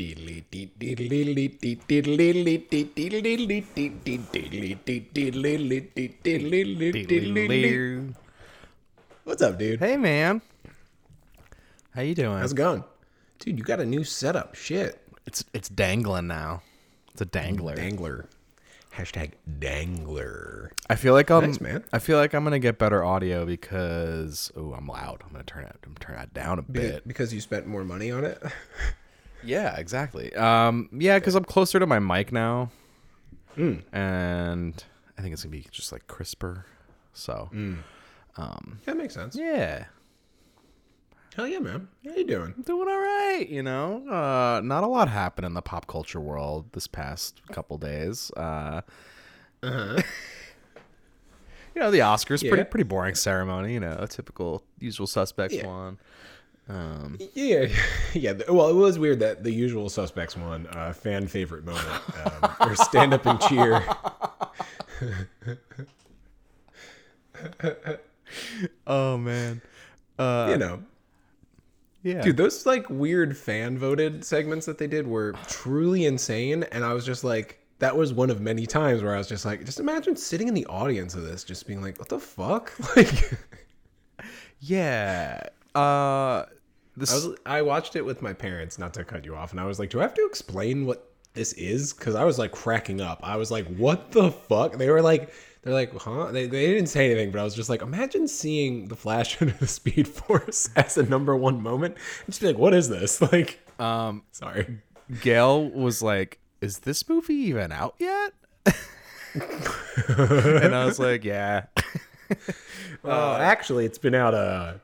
What's up, dude? Hey, man. How you doing? How's it going? Dude, you got a new setup. Shit. It's dangling now. It's a dangler. Dangler. Hashtag dangler. Thanks, man. I feel like I'm gonna get better audio because I'm loud. I'm gonna turn it down a bit. Because you spent more money on it? Yeah, exactly. Yeah, because I'm closer to my mic now. And I think it's gonna be just like crisper. So that makes sense. Yeah. Hell yeah, man. How you doing? I'm doing all right, you know. Not a lot happened in the pop culture world this past couple days. You know, the Oscars, pretty boring ceremony, you know, a typical Usual Suspects one. Well, it was weird that the Usual Suspects won, fan favorite moment, or stand up and cheer. Oh, man. You know. Yeah. Dude, those like weird fan voted segments that they did were truly insane. And I was just like, that was one of many times where I was just like, just imagine sitting in the audience of this, just being like, what the fuck? Like, yeah. I watched it with my parents, not to cut you off. And I was like, do I have to explain what this is? Cause I was like cracking up. I was like, what the fuck? They were like, they're like, huh? They didn't say anything, but I was just like, imagine seeing the Flash into the Speed Force as a #1 moment. And just be like, what is this? Like, sorry. Gail was like, is this movie even out yet? And I was like, yeah. Well, actually, it's been out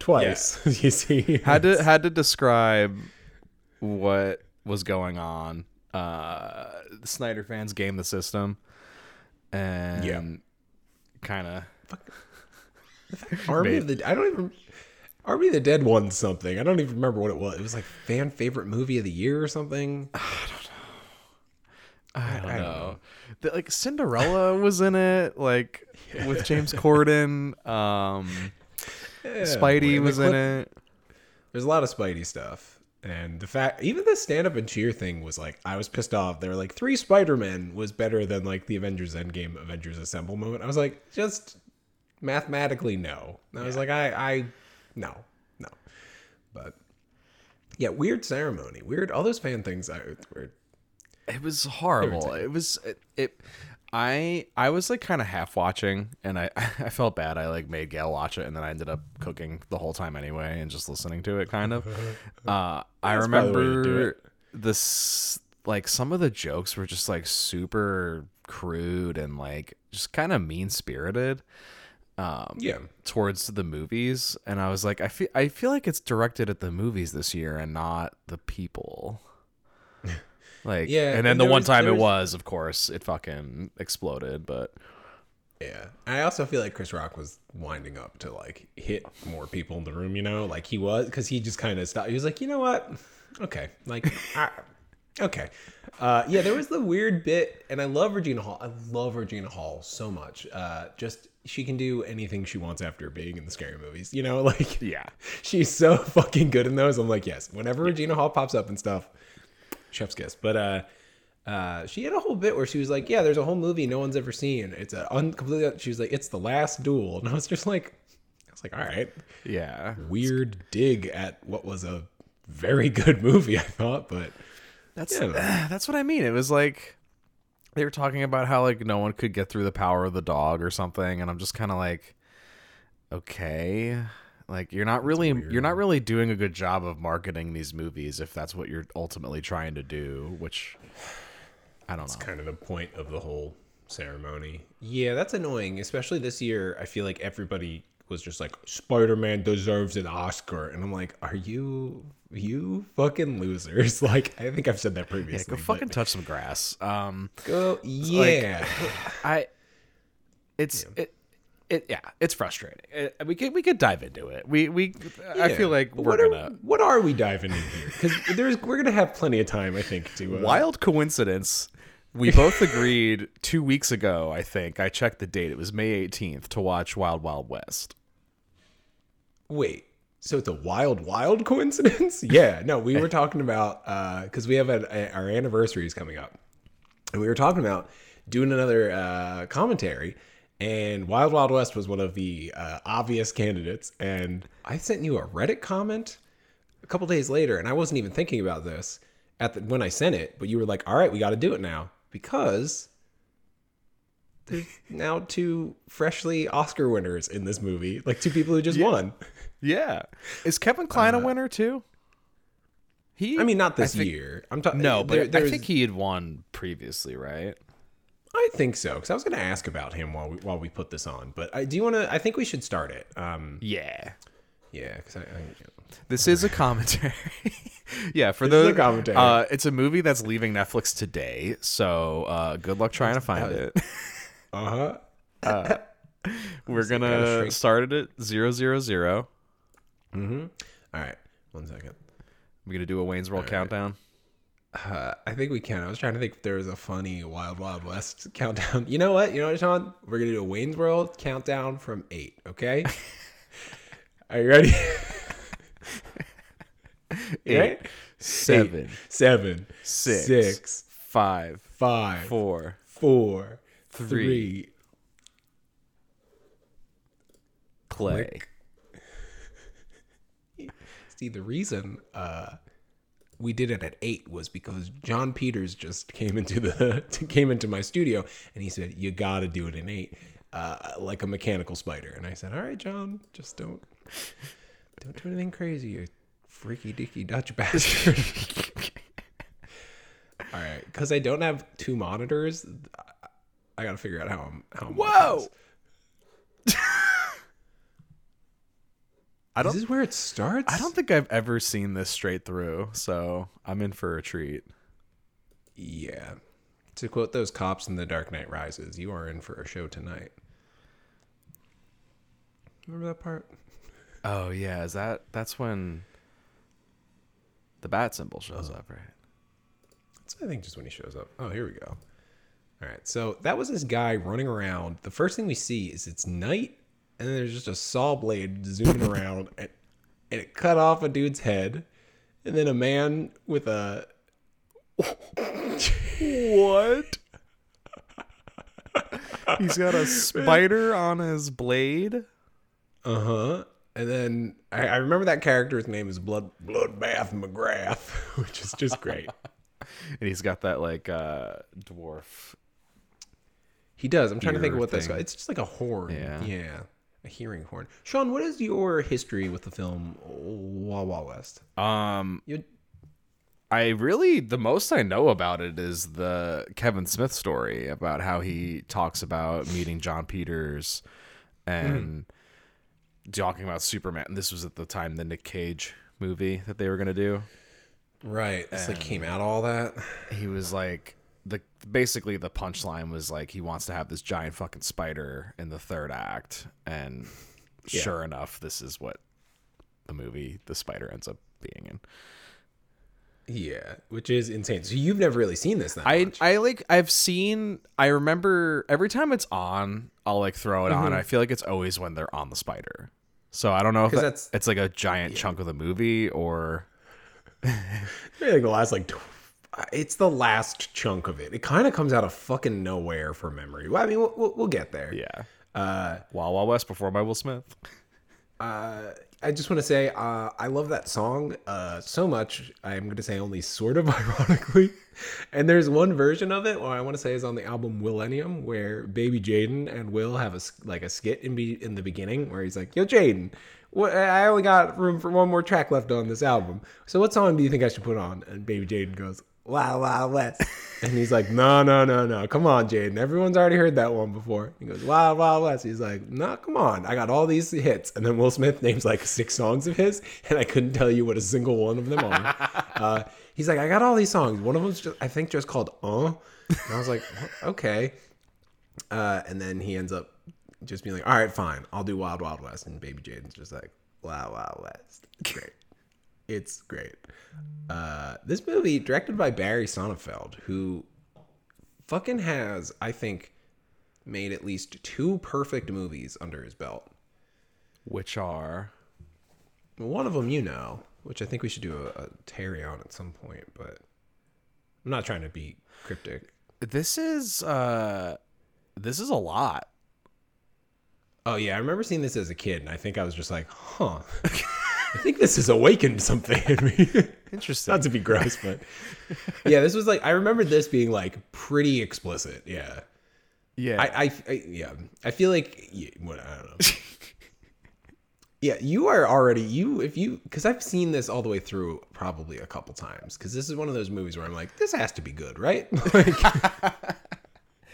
twice. Yeah. You see, had to describe what was going on. The Snyder fans game the system. And kind of Army of the Dead won something. I don't even remember what it was. It was like fan favorite movie of the year or something. I don't know. Like Cinderella was in it, like with James Corden. Spidey was in it. There's a lot of Spidey stuff. And the fact, even the stand-up and cheer thing was like, I was pissed off. They were like, 3 Spider-Men was better than like the Avengers Endgame, Avengers Assemble moment. I was like, just mathematically, no. And I was like, no. But yeah, weird ceremony, weird, all those fan things. It was horrible. It was, I was like kind of half watching and I felt bad. I like made Gail watch it and then I ended up cooking the whole time anyway and just listening to it kind of. I remember this, like some of the jokes were just like super crude and like just kind of mean spirited towards the movies. And I was like, I feel like it's directed at the movies this year and not the people. Like, yeah, and then the one time it was, of course, it fucking exploded, but... Yeah. I also feel like Chris Rock was winding up to, like, hit more people in the room, you know? Like, he was, because he just kind of stopped. He was like, you know what? Okay. Like, okay. Yeah, there was the weird bit, and I love Regina Hall. I love Regina Hall so much. Just, she can do anything she wants after being in the scary movies, you know? Like, yeah. She's so fucking good in those. I'm like, yes. Whenever Regina Hall pops up and stuff... Chef's kiss. But she had a whole bit where she was like, yeah, there's a whole movie no one's ever seen. It's she was like, it's the last duel. And I was just like, all right. Yeah. Weird dig at what was a very good movie, I thought. But that's what I mean. It was like, they were talking about how like no one could get through the power of the dog or something. And I'm just kind of like, okay. Like you're not really doing a good job of marketing these movies if that's what you're ultimately trying to do, which I don't know. It's kind of the point of the whole ceremony. Yeah, that's annoying. Especially this year, I feel like everybody was just like, Spider-Man deserves an Oscar, and I'm like, are you fucking losers? Like I think I've said that previously. Yeah, go fucking touch some grass. Go yeah. Like, It's frustrating. We could dive into it. I feel like what are we diving into here? Because we're gonna have plenty of time, I think. To wild coincidence, we both agreed 2 weeks ago. I think I checked the date. It was May 18th to watch Wild Wild West. Wait, So it's a wild, wild coincidence? Yeah, no, we were talking about, because we have our anniversary is coming up. And we were talking about doing another commentary. And Wild Wild West was one of the obvious candidates. And I sent you a Reddit comment a couple days later. And I wasn't even thinking about this when I sent it. But you were like, all right, we got to do it now. Because there's now two freshly Oscar winners in this movie. Like two people who just won. Yeah. Is Kevin Kline a winner too? Not this year. I'm talking. No, but I think he had won previously, right? I think so, because I was going to ask about him while we put this on. But I think we should start it. Yeah. Because this is a commentary. Yeah, for those. It's a movie that's leaving Netflix today, so good luck trying to find it. Uh-huh. We're going to start it at 000. Mm-hmm. All right. 1 second. We're going to do a Wayne's World countdown. I think we can. I was trying to think if there was a funny Wild Wild West countdown. You know what, Sean? We're going to do a Wayne's World countdown from 8, okay? Are you ready? 8, 7, 8, 7, 6, 6, 5, 5, 4, 4, 3. Play. See, the reason we did it at 8 was because John Peters just came into my studio and he said, "You got to do it in 8, like a mechanical spider." And I said, "All right, John, just don't do anything crazy, you freaky dicky Dutch bastard." All right, because I don't have two monitors, I got to figure out how I'm. Whoa. Is this where it starts? I don't think I've ever seen this straight through, so I'm in for a treat. Yeah. To quote those cops in The Dark Knight Rises, you are in for a show tonight. Remember that part? Oh, yeah. Is that's when the bat symbol shows up, right? That's, I think, just when he shows up. Oh, here we go. All right. So that was this guy running around. The first thing we see is it's night. And then there's just a saw blade zooming around, and it cut off a dude's head. And then a man with a... What? He's got a spider on his blade? Uh-huh. And then I remember that character's name is Bloodbath McGrath, which is just great. And he's got that, like, dwarf... He does. I'm trying to think of what that's called. It's just like a horn. Yeah. A hearing horn. Sean, what is your history with the film Wild Wild West? The most I know about it is the Kevin Smith story about how he talks about meeting John Peters and talking about Superman. And this was at the time the Nick Cage movie that they were going to do. Right. This came out all that. He was like, basically the punchline was like he wants to have this giant fucking spider in the third act, and sure enough, this is what the movie the spider ends up being in. Yeah, which is insane. So you've never really seen this that much. I remember every time it's on, I'll like throw it on. I feel like it's always when they're on the spider. So I don't know if it's like a giant chunk of the movie or like the last like. It's the last chunk of it. It kind of comes out of fucking nowhere from memory. Well, I mean, we'll get there. Yeah. Wild Wild West performed by Will Smith. I just want to say I love that song so much. I'm going to say only sort of ironically. And there's one version of it, or I want to say is on the album Millennium, where Baby Jaden and Will have a skit in the beginning where he's like, "Yo, Jaden, I only got room for one more track left on this album. So what song do you think I should put on?" And Baby Jaden goes, "Wild Wild West," and he's like, no, come on, Jaden, everyone's already heard that one before. He goes, "Wild Wild West." He's like, "No, come on, I got all these hits." And then Will Smith names like 6 songs of his, and I couldn't tell you what a single one of them are. He's like, "I got all these songs. One of them's just, I think, just called and I was like, okay. And then he ends up just being like, "All right, fine, I'll do Wild Wild West." And Baby Jaden's just like, "Wild Wild West." Great. It's great. This movie, directed by Barry Sonnenfeld, who fucking has, I think, made at least 2 perfect movies under his belt. Which are? One of them, you know, which I think we should do a Terry on at some point, but I'm not trying to be cryptic. This is a lot. Oh, yeah. I remember seeing this as a kid, and I think I was just like, huh. I think this has awakened something in me. Interesting. Not to be gross, but yeah, this was like, I remember this being like pretty explicit. Yeah. Yeah. I feel like, yeah, well, I don't know. Yeah, you are already, because I've seen this all the way through probably a couple times, because this is one of those movies where I'm like, this has to be good, right? Like,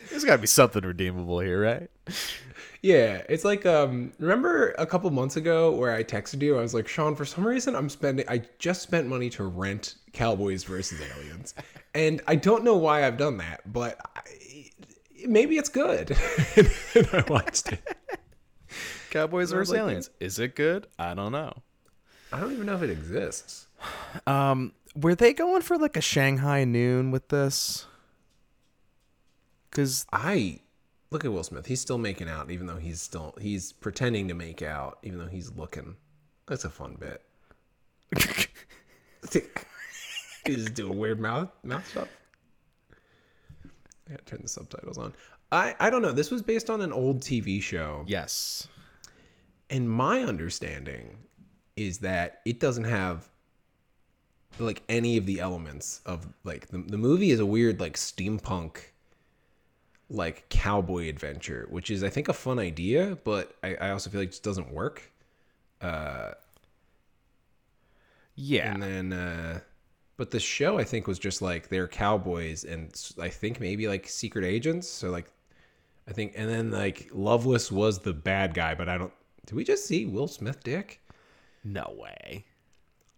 there's got to be something redeemable here, right? Yeah, it's like, remember a couple months ago where I texted you, I was like, Sean, for some reason I just spent money to rent Cowboys vs. Aliens, and I don't know why I've done that, but maybe it's good. And I watched it. Cowboys vs. Aliens. Is it good? I don't know. I don't even know if it exists. Were they going for like a Shanghai Noon with this? Because I look at Will Smith. He's still making out, even though he's pretending to make out, even though he's looking. That's a fun bit. He's just doing weird mouth stuff. I gotta turn the subtitles on. I don't know. This was based on an old TV show. Yes. And my understanding is that it doesn't have like any of the elements of like the movie is a weird like steampunk like cowboy adventure, which is I think a fun idea, but I also feel like it just doesn't work. Yeah. And then but the show I think was just like they're cowboys and I think maybe like secret agents. So like I think and then like Loveless was the bad guy, but I don't. Did we just see Will Smith dick? No way.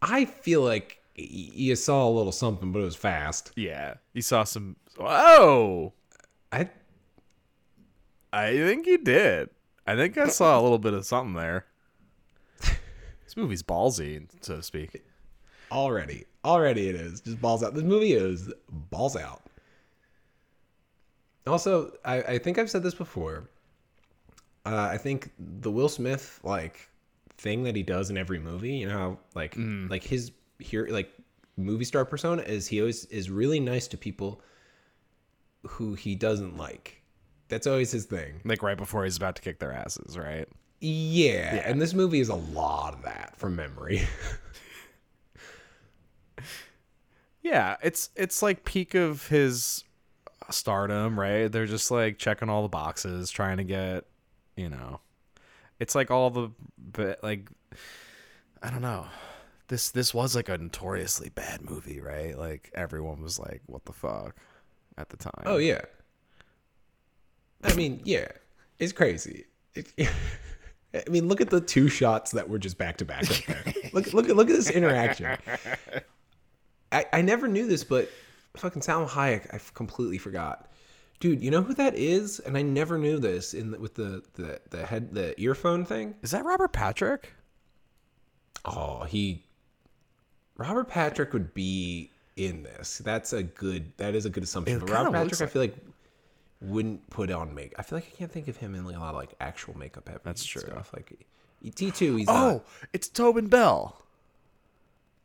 I feel like you saw a little something, but it was fast. Yeah. You saw some. Oh, I think you did. I think I saw a little bit of something there. This movie's ballsy, so to speak. Already it is. Just balls out. This movie is balls out. Also, I think I've said this before. I think the Will Smith like thing that he does in every movie, you know, like like his here like movie star persona is he always is really nice to people who he doesn't like. That's always his thing. Like right before he's about to kick their asses, right? Yeah. And this movie is a lot of that from memory. Yeah, it's like peak of his stardom, right? They're just like checking all the boxes, trying to get. You know, it's like all the like, I don't know. This was like a notoriously bad movie, right? Like everyone was like, "What the fuck?" at the time. Oh yeah. I mean, yeah, it's crazy. I mean, look at the two shots that were just back to back right there. Look at this interaction. I never knew this, but fucking Salma Hayek, I completely forgot. Dude, you know who that is? And I never knew this with the head the earphone thing. Is that Robert Patrick? Oh, Robert Patrick would be in this. That is a good assumption. But Robert Patrick, I feel like wouldn't put on makeup. I feel like I can't think of him in like a lot of like actual makeup. That's true. Stuff. Like T2, he's not. Oh, it's Tobin Bell.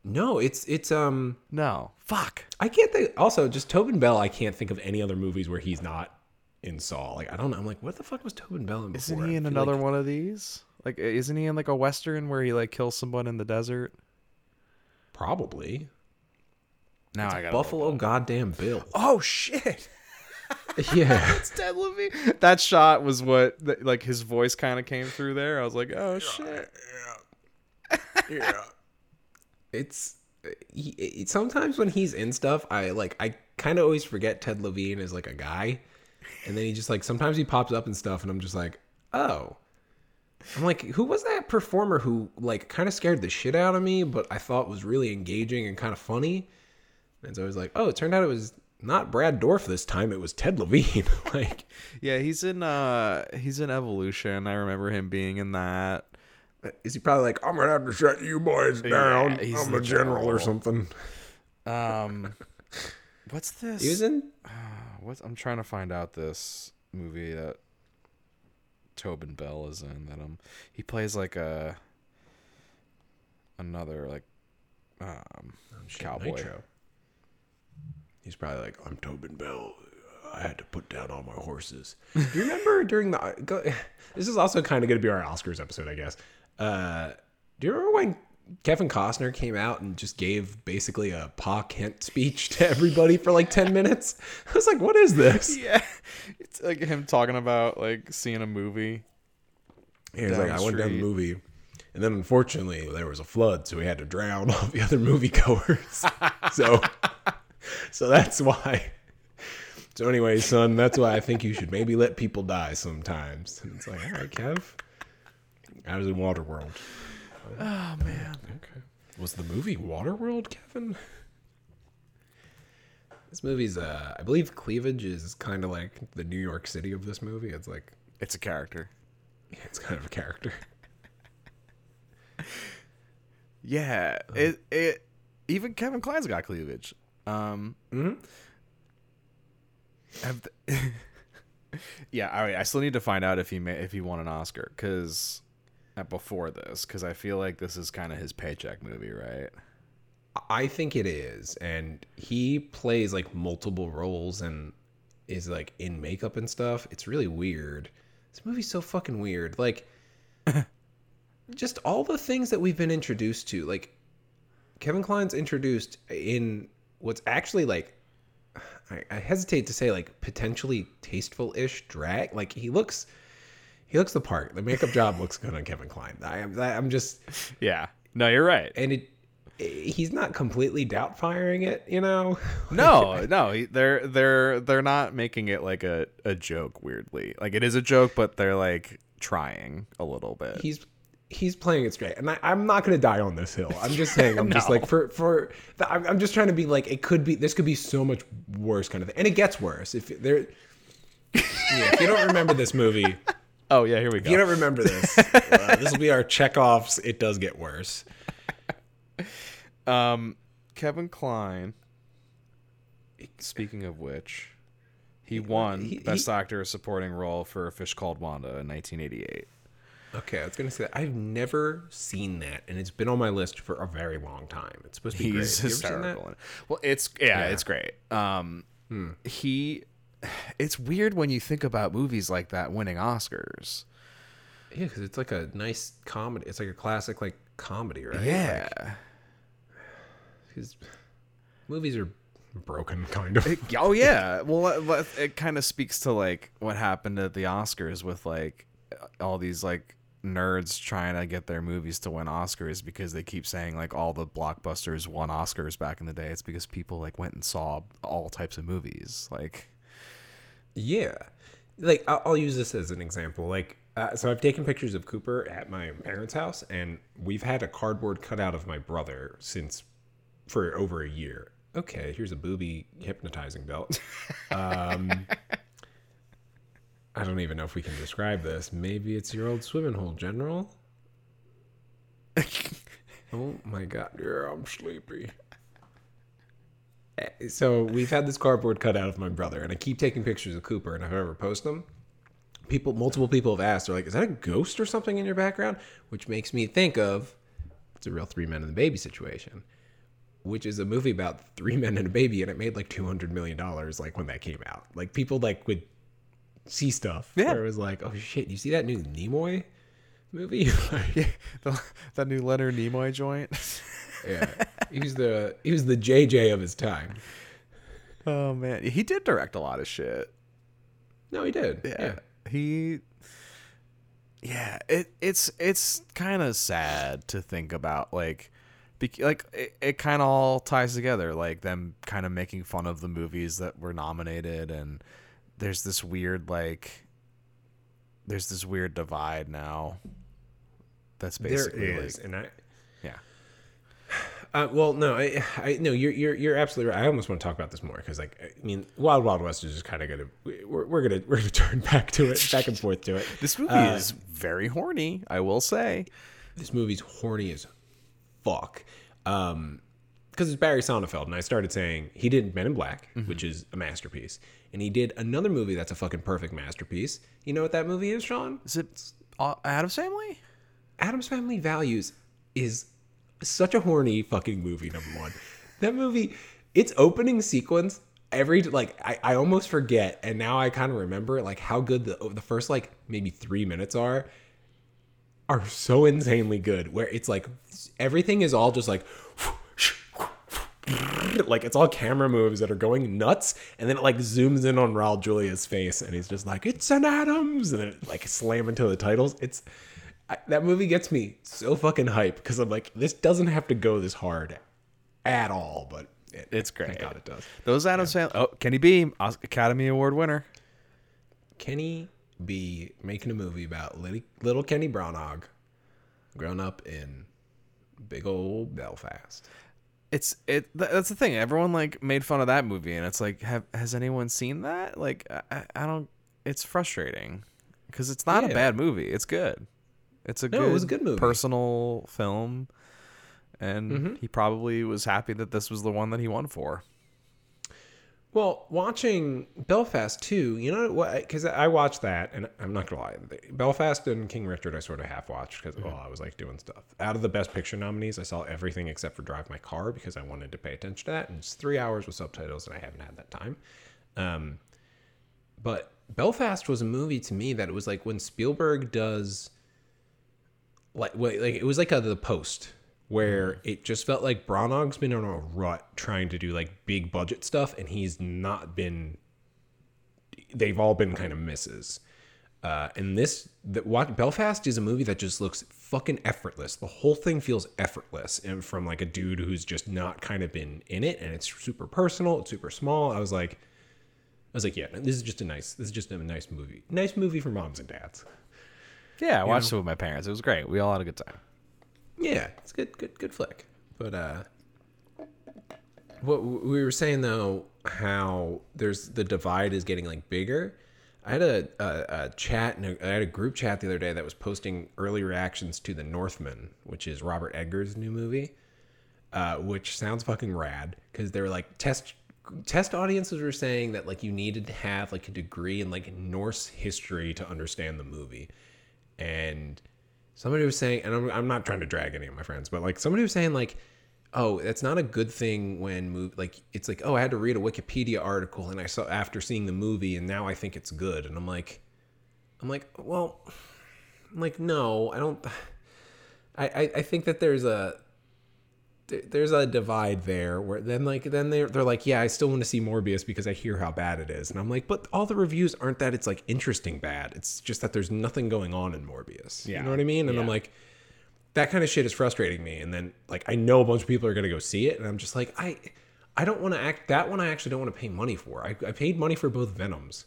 No, it's no. Fuck. I can't think. Also, just Tobin Bell. I can't think of any other movies where he's not in Saw. Like I don't know. I'm like, what the fuck was Tobin Bell in before? Isn't he in another one of these? Like, isn't he in like a western where he like kills someone in the desert? Probably. Now it's I got Buffalo Goddamn Bill. Oh shit. Yeah. It's Ted Levine. That shot was what like his voice kind of came through there. I was like, oh yeah, shit. Yeah. It's sometimes when he's in stuff, I kind of always forget Ted Levine is like a guy, and then he just like sometimes he pops up and stuff, and I'm just like, oh, I'm like, who was that performer who like kind of scared the shit out of me, but I thought was really engaging and kind of funny, and it's always like, oh, it turned out it was not Brad Dourif this time, it was Ted Levine. Like, yeah, he's in Evolution. I remember him being in that. Is he probably like, I'm going to have to shut you boys down. Yeah, I'm a general or something. What's this? He was in? I'm trying to find out this movie that Tobin Bell is in. He plays like a another like cowboy. Nitro. He's probably like, I'm Tobin Bell. I had to put down all my horses. Do you remember during the... This is also kind of going to be our Oscars episode, I guess. Do you remember when Kevin Costner came out and just gave basically a Pa Kent speech to everybody for like 10 minutes? I was like, what is this? Yeah. It's like him talking about like seeing a movie. He was like, I went down the movie. And then unfortunately, there was a flood, so we had to drown all the other moviegoers. So that's why... So anyway, son, that's why I think you should maybe let people die sometimes. And it's like, all right, Kev. I was in Waterworld. Oh, man. Okay. Was the movie Waterworld, Kevin? This movie's, I believe cleavage is kind of like the New York City of this movie. It's like... It's a character. It's kind of a character. Yeah. It even Kevin Kline's got cleavage. Mm-hmm. Yeah, all right, I still need to find out if he won an Oscar because I feel like this is kind of his paycheck movie, right? I think it is, and he plays like multiple roles and is like in makeup and stuff. It's really weird. This movie's so fucking weird. Like, just all the things that we've been introduced to. Like, Kevin Kline's introduced in what's actually like. I hesitate to say like potentially tasteful-ish drag. Like he looks the part. The makeup job looks good on Kevin Kline. I'm just, yeah. No, you're right. And he's not completely doubtfiring it, you know. No. They're not making it like a joke. Weirdly, like it is a joke, but they're like trying a little bit. He's playing it straight, and I'm not gonna die on this hill. I'm just saying. I'm just like I'm just trying to be like this could be so much worse kind of thing, and it gets worse if there. Yeah, if you don't remember this movie. Oh yeah, here we go. If you don't remember this. This will be our Chekhov's. It does get worse. Kevin Kline. Speaking of which, he won Best Actor Supporting Role for A Fish Called Wanda in 1988. Okay, I was going to say that. I've never seen that, and it's been on my list for a very long time. It's supposed to be great. He's hysterical. Well, it's great. It's weird when you think about movies like that winning Oscars. Yeah, because it's like a nice comedy. It's like a classic like comedy, right? Yeah. Because movies are broken, kind of. Oh, yeah. Well, it kind of speaks to like what happened at the Oscars with like all these like nerds trying to get their movies to win Oscars because they keep saying like all the blockbusters won Oscars back in the day. It's because people like went and saw all types of movies. Like, yeah, like I'll use this as an example. Like, so I've taken pictures of Cooper at my parents' house, and we've had a cardboard cutout of my brother for over a year. Okay, here's a booby hypnotizing belt. I don't even know if we can describe this. Maybe it's your old swimming hole, General. Oh, my God. Yeah, I'm sleepy. So we've had this cardboard cut out of my brother, and I keep taking pictures of Cooper, and if I ever post them, multiple people have asked, they're like, is that a ghost or something in your background? Which makes me think of, it's a real Three Men and a Baby situation, which is a movie about three men and a baby, and it made like $200 million like when that came out. Like people like would... see stuff. Yeah. Where it was like, oh shit, you see that new Nimoy movie? Yeah, that new Leonard Nimoy joint. Yeah. He was the JJ of his time. Oh man. He did direct a lot of shit. No, he did. Yeah. It's kind of sad to think about like it kind of all ties together, like them kind of making fun of the movies that were nominated, and there's this weird divide now. That's basically there is, like, and yeah. Well, no, no, you're absolutely right. I almost want to talk about this more because, like, I mean, Wild Wild West is just kind of we're gonna turn back to it, back and forth to it. This movie is very horny, I will say. This movie's horny as fuck. Because it's Barry Sonnenfeld, and I started saying he did Men in Black, mm-hmm. which is a masterpiece. And he did another movie that's a fucking perfect masterpiece. You know what that movie is, Sean? Is it Addams Family? Addams Family Values is such a horny fucking movie, number one. That movie, its opening sequence, I almost forget, and now I kind of remember, like, how good the first, like, maybe 3 minutes are so insanely good, where it's, like, everything is all just, like, like, it's all camera moves that are going nuts, and then it, like, zooms in on Raul Julia's face, and he's just like, it's an Addams, and then it, like, slam into the titles. That movie gets me so fucking hype, because I'm like, this doesn't have to go this hard at all, but... It's great. Thank God it does. Those Addams Family. Oh, Kenny B, Academy Award winner. Kenny B making a movie about little Kenny Branagh, grown up in big old Belfast. That's the thing. Everyone like made fun of that movie, and it's like, has anyone seen that? Like, I don't. It's frustrating because it's not a bad movie. It's good. It was a good movie. Personal film. And he probably was happy that this was the one that he won for. Well, watching Belfast 2, you know what? Because I watched that, and I'm not going to lie. Belfast and King Richard I sort of half-watched because, I was, like, doing stuff. Out of the Best Picture nominees, I saw everything except for Drive My Car because I wanted to pay attention to that. And it's 3 hours with subtitles, and I haven't had that time. But Belfast was a movie to me that it was, like, when Spielberg does... Like it was, like, The Post... where it just felt like Branagh's been in a rut trying to do, like, big budget stuff, and he's not been... They've all been kind of misses. And Belfast is a movie that just looks fucking effortless. The whole thing feels effortless, and from, like, a dude who's just not kind of been in it, and it's super personal, it's super small. I was like, yeah, this is just a nice movie. Nice movie for moms and dads. Yeah, I watched it with my parents. It was great. We all had a good time. Yeah, it's good flick. But what we were saying though, how there's the divide is getting like bigger. I had a chat, and I had a group chat the other day that was posting early reactions to The Northman, which is Robert Edgar's new movie, which sounds fucking rad because they were like test audiences were saying that like you needed to have like a degree in like Norse history to understand the movie, and. Somebody was saying, and I'm not trying to drag any of my friends, but like somebody was saying like, oh, that's not a good thing when it's like, oh, I had to read a Wikipedia article and I saw after seeing the movie and now I think it's good. And I'm like, no, I don't. I think that there's a divide there where then they're like, yeah, I still want to see Morbius because I hear how bad it is. And I'm like, but all the reviews aren't that it's like interesting bad. It's just that there's nothing going on in Morbius. Yeah. You know what I mean? And yeah. I'm like, that kind of shit is frustrating me. And then like, I know a bunch of people are going to go see it. And I'm just like, I don't want to act that one. I actually don't want to pay money for. I paid money for both Venoms.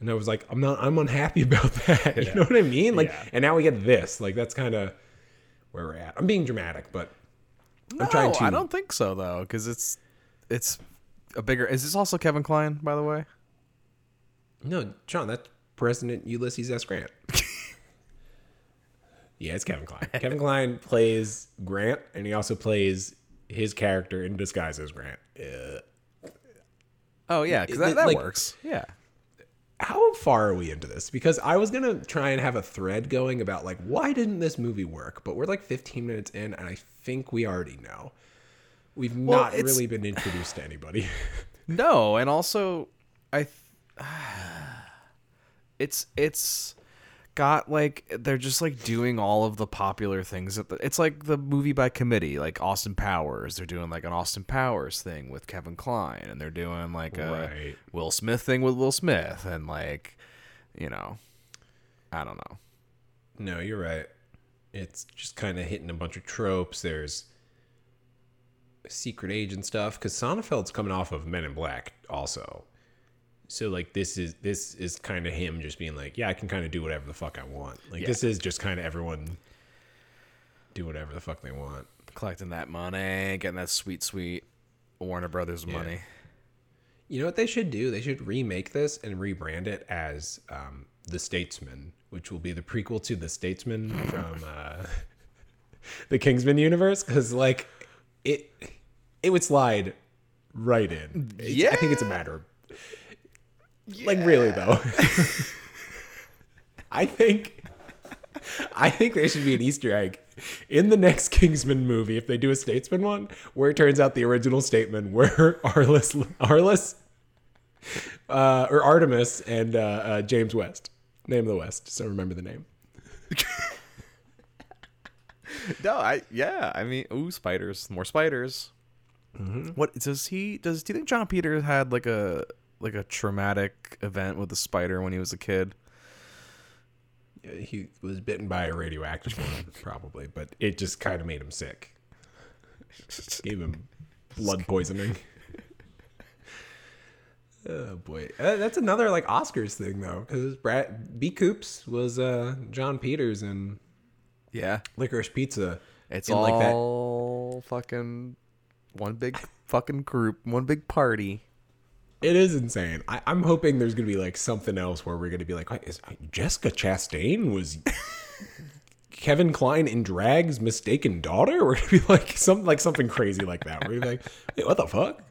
And I was like, I'm unhappy about that. You know what I mean? Like, and now we get this, like, that's kind of where we're at. I'm being dramatic, but no, I don't think so though, because it's a bigger. Is this also Kevin Kline, by the way? No, John, that's President Ulysses S. Grant. Yeah, it's Kevin Kline. Kevin Kline plays Grant, and he also plays his character in disguise as Grant. Oh yeah, because that like, works. Yeah. How far are we into this? Because I was going to try and have a thread going about, like, why didn't this movie work? But we're, like, 15 minutes in, and I think we already know. We've not really been introduced to anybody. No, and also, it's got, like, they're just, like, doing all of the popular things. It's like the movie by committee, like Austin Powers. They're doing, like, an Austin Powers thing with Kevin Kline, and they're doing, like, a Will Smith thing with Will Smith, and, like, you know, I don't know. No, you're right. It's just kind of hitting a bunch of tropes. There's secret agent stuff, because Sonnenfeld's coming off of Men in Black also. So like this is kind of him just being like, yeah, I can kind of do whatever the fuck I want. Like This is just kind of everyone do whatever the fuck they want. Collecting that money, getting that sweet Warner Brothers money. You know what they should do? They should remake this and rebrand it as The Statesman, which will be the prequel to The Statesman from the Kingsman universe, because like it would slide right in. I think it's a matter of. Yeah. Like, really, though. I think I think there should be an Easter egg in the next Kingsman movie, if they do a Statesman one, where it turns out the original Statesman were Artemis and James West. Name of the West, so remember the name. Ooh, spiders. More spiders. Mm-hmm. What does he does? Do you think John Peters had like a traumatic event with a spider when he was a kid? He was bitten by a radioactive one, probably, but it just kind of made him sick. Gave him blood poisoning. Oh boy, that's another like Oscars thing though, because B. Coops was John Peters in Licorice Pizza. It's all like that fucking one big fucking group, one big party. It is insane. I'm hoping there's gonna be like something else where we're gonna be like, is Jessica Chastain was Kevin Kline in drag's mistaken daughter? We're gonna be like something crazy like that. We're gonna be like, wait, what the fuck?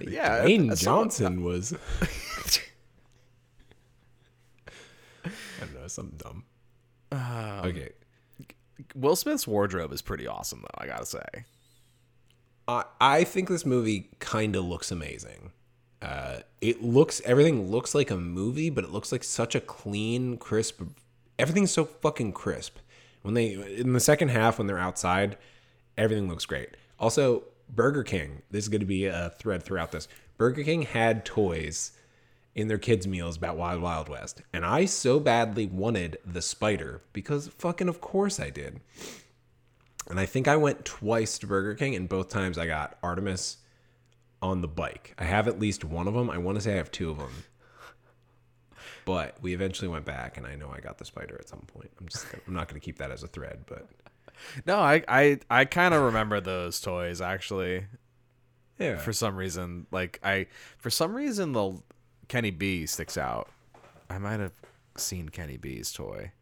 Yeah, Dwayne Johnson was. I don't know, something dumb. Okay, Will Smith's wardrobe is pretty awesome, though. I gotta say, I think this movie kind of looks amazing. Everything looks like a movie, but it looks like such a clean, crisp. Everything's so fucking crisp. When they in the second half, when they're outside, everything looks great. Also, Burger King, this is going to be a thread throughout this. Burger King had toys in their kids' meals about Wild Wild West. And I so badly wanted the spider because fucking of course I did. And I think I went twice to Burger King and both times I got Artemis on the bike. I have at least one of them. I want to say I have two of them. But we eventually went back and I know I got the spider at some point. I'm not going to keep that as a thread, but... No, I kind of remember those toys actually. Yeah. For some reason, the Kenny B sticks out. I might have seen Kenny B's toy.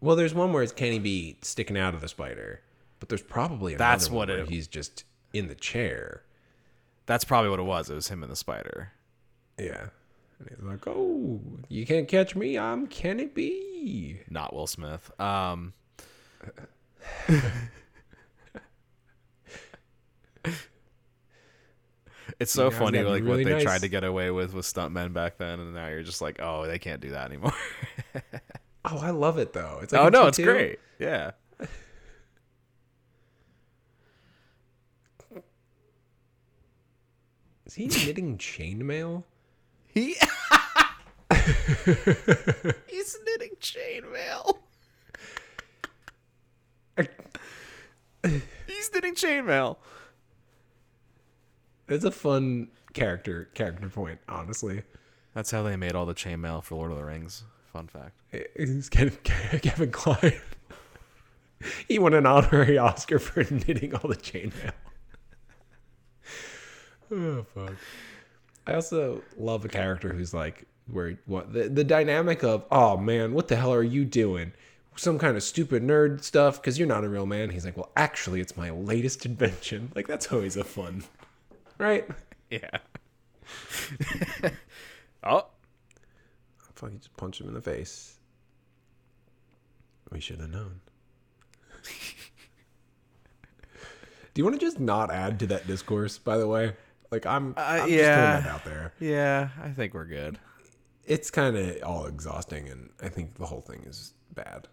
Well, there's one where it's Kenny B sticking out of the spider, but there's probably another where he's just in the chair. That's probably what it was. It was him and the spider. Yeah. And he's like, oh, you can't catch me. I'm Kenny B. Not Will Smith. It's so funny, like really what they tried to get away with stuntmen back then. And now you're just like, oh, they can't do that anymore. Oh, I love it, though. It's like it's great. Yeah. Is he knitting chainmail? He's knitting chainmail. He's knitting chainmail. It's a fun character point, honestly. That's how they made all the chainmail for Lord of the Rings. Fun fact. It's Kevin Kline. He won an honorary Oscar for knitting all the chainmail. Oh, fuck. I also love a character who's like, the dynamic of, oh man, what the hell are you doing? Some kind of stupid nerd stuff because you're not a real man. He's like, well, actually, it's my latest invention. Like, that's always a fun, right? Yeah. Oh. I fucking just punched him in the face. We should have known. Do you want to just not add to that discourse, by the way? Like, I'm just throwing that out there. Yeah, I think we're good. It's kind of all exhausting, and I think the whole thing is bad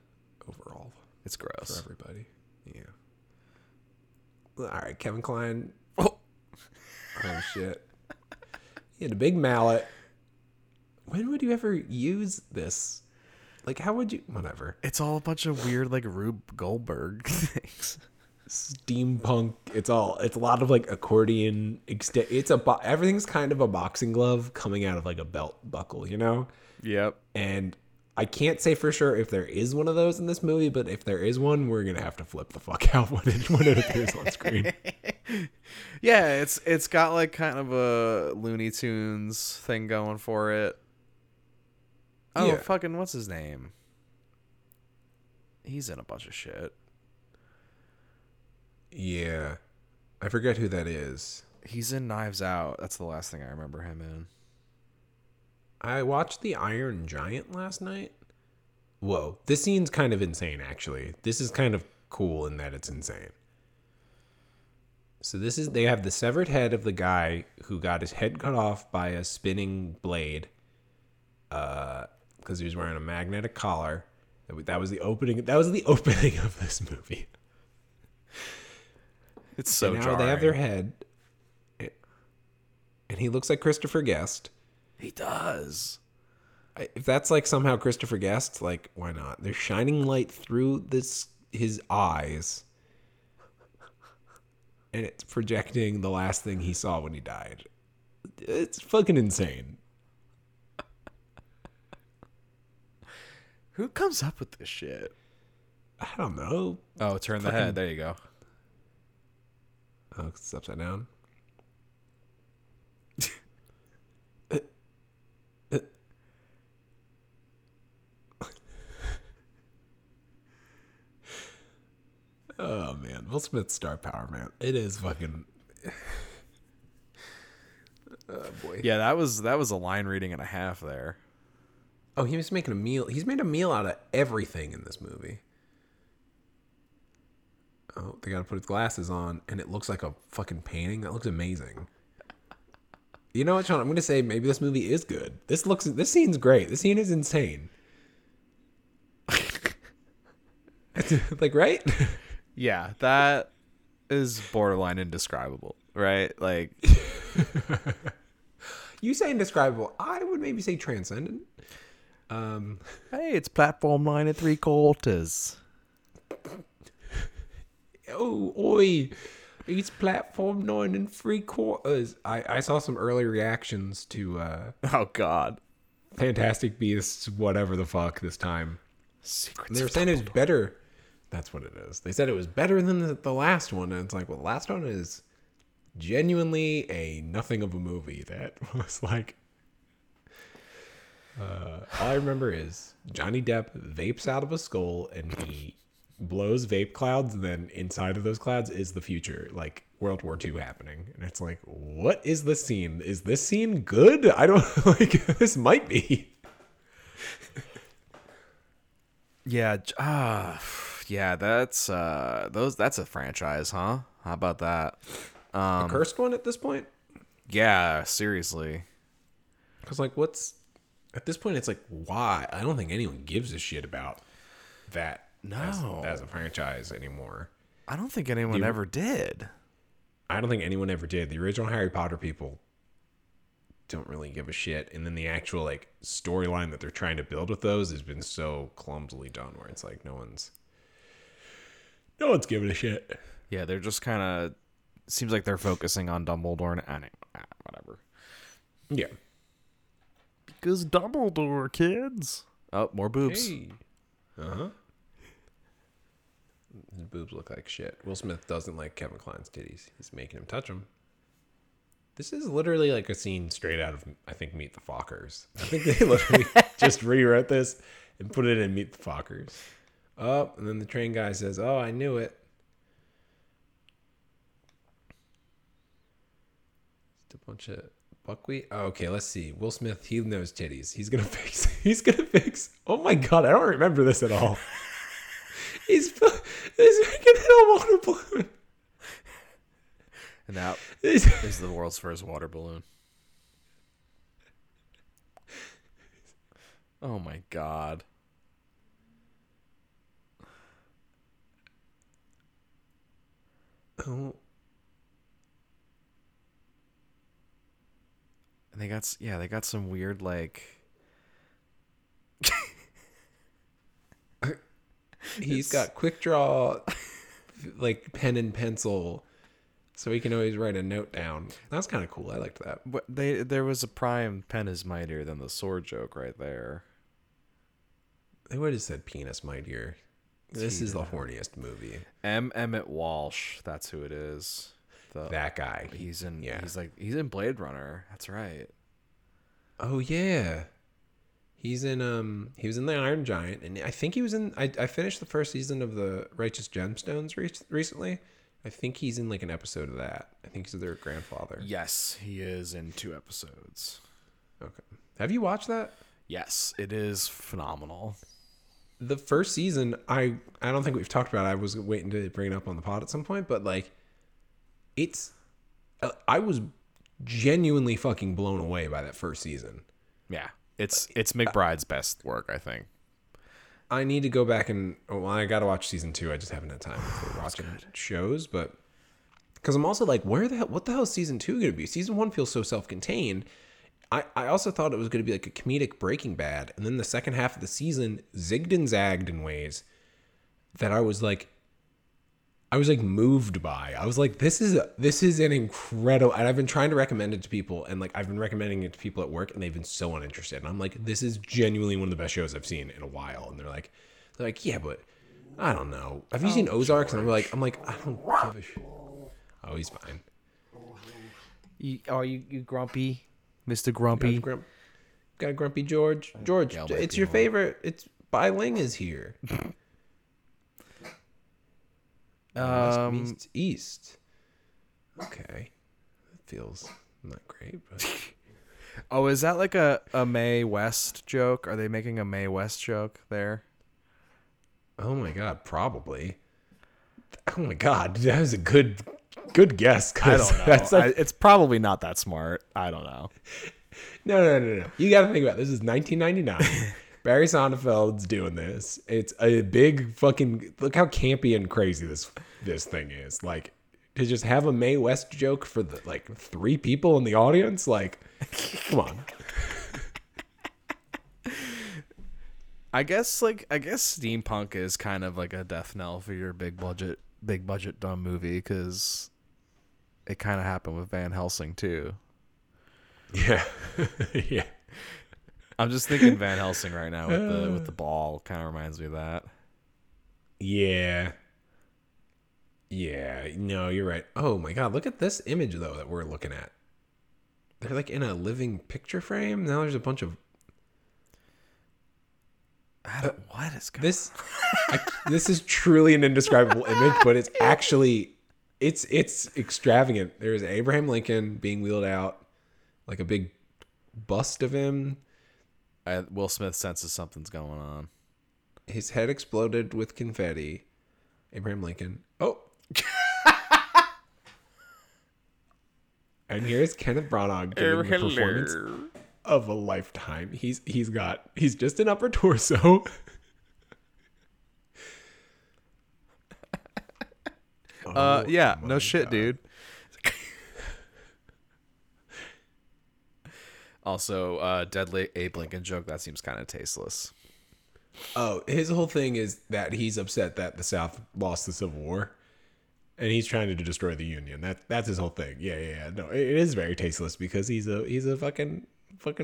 overall. It's gross. For everybody. Yeah. All right, Kevin Kline. Oh, shit. He had a big mallet. When would you ever use this? Like, how would you... Whatever. It's all a bunch of weird, like, Rube Goldberg things. Steampunk. It's a lot of like accordion. Everything's kind of a boxing glove coming out of like a belt buckle, you know? Yep. And I can't say for sure if there is one of those in this movie, but if there is one, we're gonna have to flip the fuck out when it appears on screen. Yeah, it's got like kind of a Looney Tunes thing going for it. Oh, yeah. Fucking what's his name? He's in a bunch of shit. Yeah, I forget who that is. He's in Knives Out. That's the last thing I remember him in. I watched The Iron Giant last night. Whoa, this scene's kind of insane, actually. This is kind of cool in that it's insane. So this is, they have the severed head of the guy who got his head cut off by a spinning blade because he was wearing a magnetic collar. That was the opening. That was the opening of this movie. It's so jarring. They have their head, and he looks like Christopher Guest. He does. If that's like somehow Christopher Guest, like why not? They're shining light through his eyes, and it's projecting the last thing he saw when he died. It's fucking insane. Who comes up with this shit? I don't know. Oh, turn the head. There you go. Oh, it's upside down. Oh, man. Will Smith's star power, man. It is fucking... Oh, boy. Yeah, that was a line reading and a half there. Oh, he was making a meal. He's made a meal out of everything in this movie. Oh, they got to put his glasses on, and it looks like a fucking painting. That looks amazing. You know what, Sean? I'm going to say maybe this movie is good. This scene's great. This scene is insane. Like, right? Yeah, that is borderline indescribable, right? Like... You say indescribable. I would maybe say transcendent. Hey, it's platform 9 3/4. Oh, oi. It's platform 9 3/4. I saw some early reactions to... oh, God. Fantastic Beasts, whatever the fuck this time. Secrets. They were saying it was better. That's what it is. They said it was better than the last one. And it's like, well, the last one is... genuinely a nothing of a movie that was like all I remember is Johnny Depp vapes out of a skull and he blows vape clouds, and then inside of those clouds is the future, like World War II happening, and it's like, what is this scene? Is this scene good? I don't like this might be. Yeah, yeah, that's that's a franchise, huh? How about that? The cursed one at this point? Yeah, seriously. Because, like, at this point, it's like, why? I don't think anyone gives a shit about that as a franchise anymore. I don't think anyone ever did. I don't think anyone ever did. The original Harry Potter people don't really give a shit. And then the actual, like, storyline that they're trying to build with those has been so clumsily done where it's like, no one's giving a shit. Yeah, they're just kind of... seems like they're focusing on Dumbledore and whatever. Yeah. Because Dumbledore, kids. Oh, more boobs. Hey. Uh-huh. His boobs look like shit. Will Smith doesn't like Kevin Kline's titties. He's making him touch them. This is literally like a scene straight out of, I think, Meet the Fockers. I think they literally just rewrote this and put it in Meet the Fockers. Oh, and then the train guy says, oh, I knew it. A bunch of buckwheat. Oh, okay, let's see. Will Smith, he knows titties. He's gonna fix. Oh my God, I don't remember this at all. He's making it a water balloon. And that is the world's first water balloon. Oh my God. Oh. And they got some weird, like... He's got quick draw, like, pen and pencil, so he can always write a note down. That's kind of cool. I liked that. But there was a prime pen is mightier than the sword joke right there. They would have said penis mightier. This is the horniest movie. M. Emmett Walsh. That's who it is. That guy. He's in Blade Runner. That's right. Oh yeah. He's in he was in The Iron Giant, and I think he was in I finished the first season of The Righteous Gemstones recently. I think he's in like an episode of that. I think he's their grandfather. Yes, he is in 2 episodes. Okay. Have you watched that? Yes, it is phenomenal. The first season, I don't think we've talked about it. I was waiting to bring it up on the pod at some point, but like, it's, I was genuinely fucking blown away by that first season. Yeah, it's McBride's best work, I think. I need to go back and, well, I got to watch season 2. I just haven't had time for watching shows, but because I'm also like, where the hell, what the hell is season 2 going to be? Season 1 feels so self-contained. I also thought it was going to be like a comedic Breaking Bad. And then the second half of the season zigged and zagged in ways that I was like moved by. I was like, this is an incredible, and I've been trying to recommend it to people. And like, I've been recommending it to people at work and they've been so uninterested. And I'm like, this is genuinely one of the best shows I've seen in a while. And they're like, yeah, but I don't know. Have you seen Ozarks? And I'm like, I don't give a shit. Oh, he's fine. You grumpy? Mr. Grumpy. Got Grumpy George. George, it's your favorite. It's Biling is here. East. Okay. That feels not great. But... Oh, is that like a Mae West joke? Are they making a Mae West joke there? Oh, my God. Probably. Oh, my God. That was a good guess. I don't know. That's like... it's probably not that smart. I don't know. No. You got to think about it. This is 1999. Barry Sonnenfeld's doing this. It's a big fucking... Look how campy and crazy this thing is. Like, to just have a Mae West joke for the like three people in the audience? Like, come on. I guess steampunk is kind of like a death knell for your big budget dumb movie, because it kind of happened with Van Helsing too. Yeah. Yeah. I'm just thinking Van Helsing right now with the ball kind of reminds me of that. Yeah. Yeah. No, you're right. Oh my God. Look at this image though that we're looking at. They're like in a living picture frame. Now there's a bunch of what is going on? This is truly an indescribable image, but it's actually it's extravagant. There's Abraham Lincoln being wheeled out, like a big bust of him. Will Smith senses something's going on. His head exploded with confetti. Abraham Lincoln. Oh. And here's Kenneth Branagh giving the performance of a lifetime. He's just an upper torso. Yeah, no shit, God. Dude. Also, Deadly Abe Lincoln joke, that seems kind of tasteless. Oh, his whole thing is that he's upset that the South lost the Civil War, and he's trying to destroy the Union. That's his whole thing. Yeah. No, it is very tasteless because he's a fucking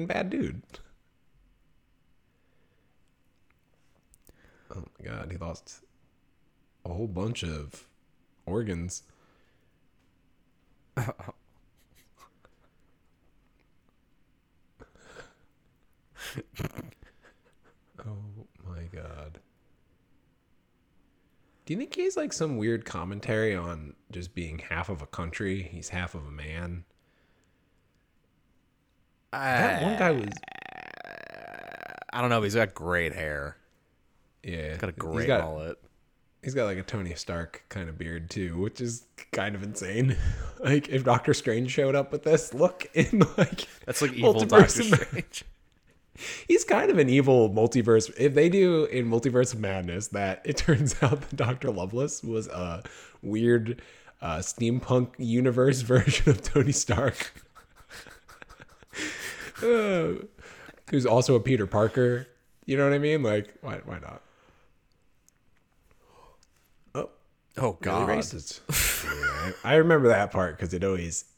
bad dude. Oh my God, he lost a whole bunch of organs. Oh my God. Do you think he's like some weird commentary on just being half of a country? He's half of a man. That one guy was... I don't know, but he's got great hair. Yeah. He's got a great mullet. He's got like a Tony Stark kind of beard too, which is kind of insane. Like if Doctor Strange showed up with this look in like... That's like evil Doctor Strange. He's kind of an evil multiverse. If they do in Multiverse of Madness that it turns out that Dr. Loveless was a weird steampunk universe version of Tony Stark, who's also a Peter Parker. You know what I mean? Like, why not? Oh God, really racist. Yeah, I remember that part because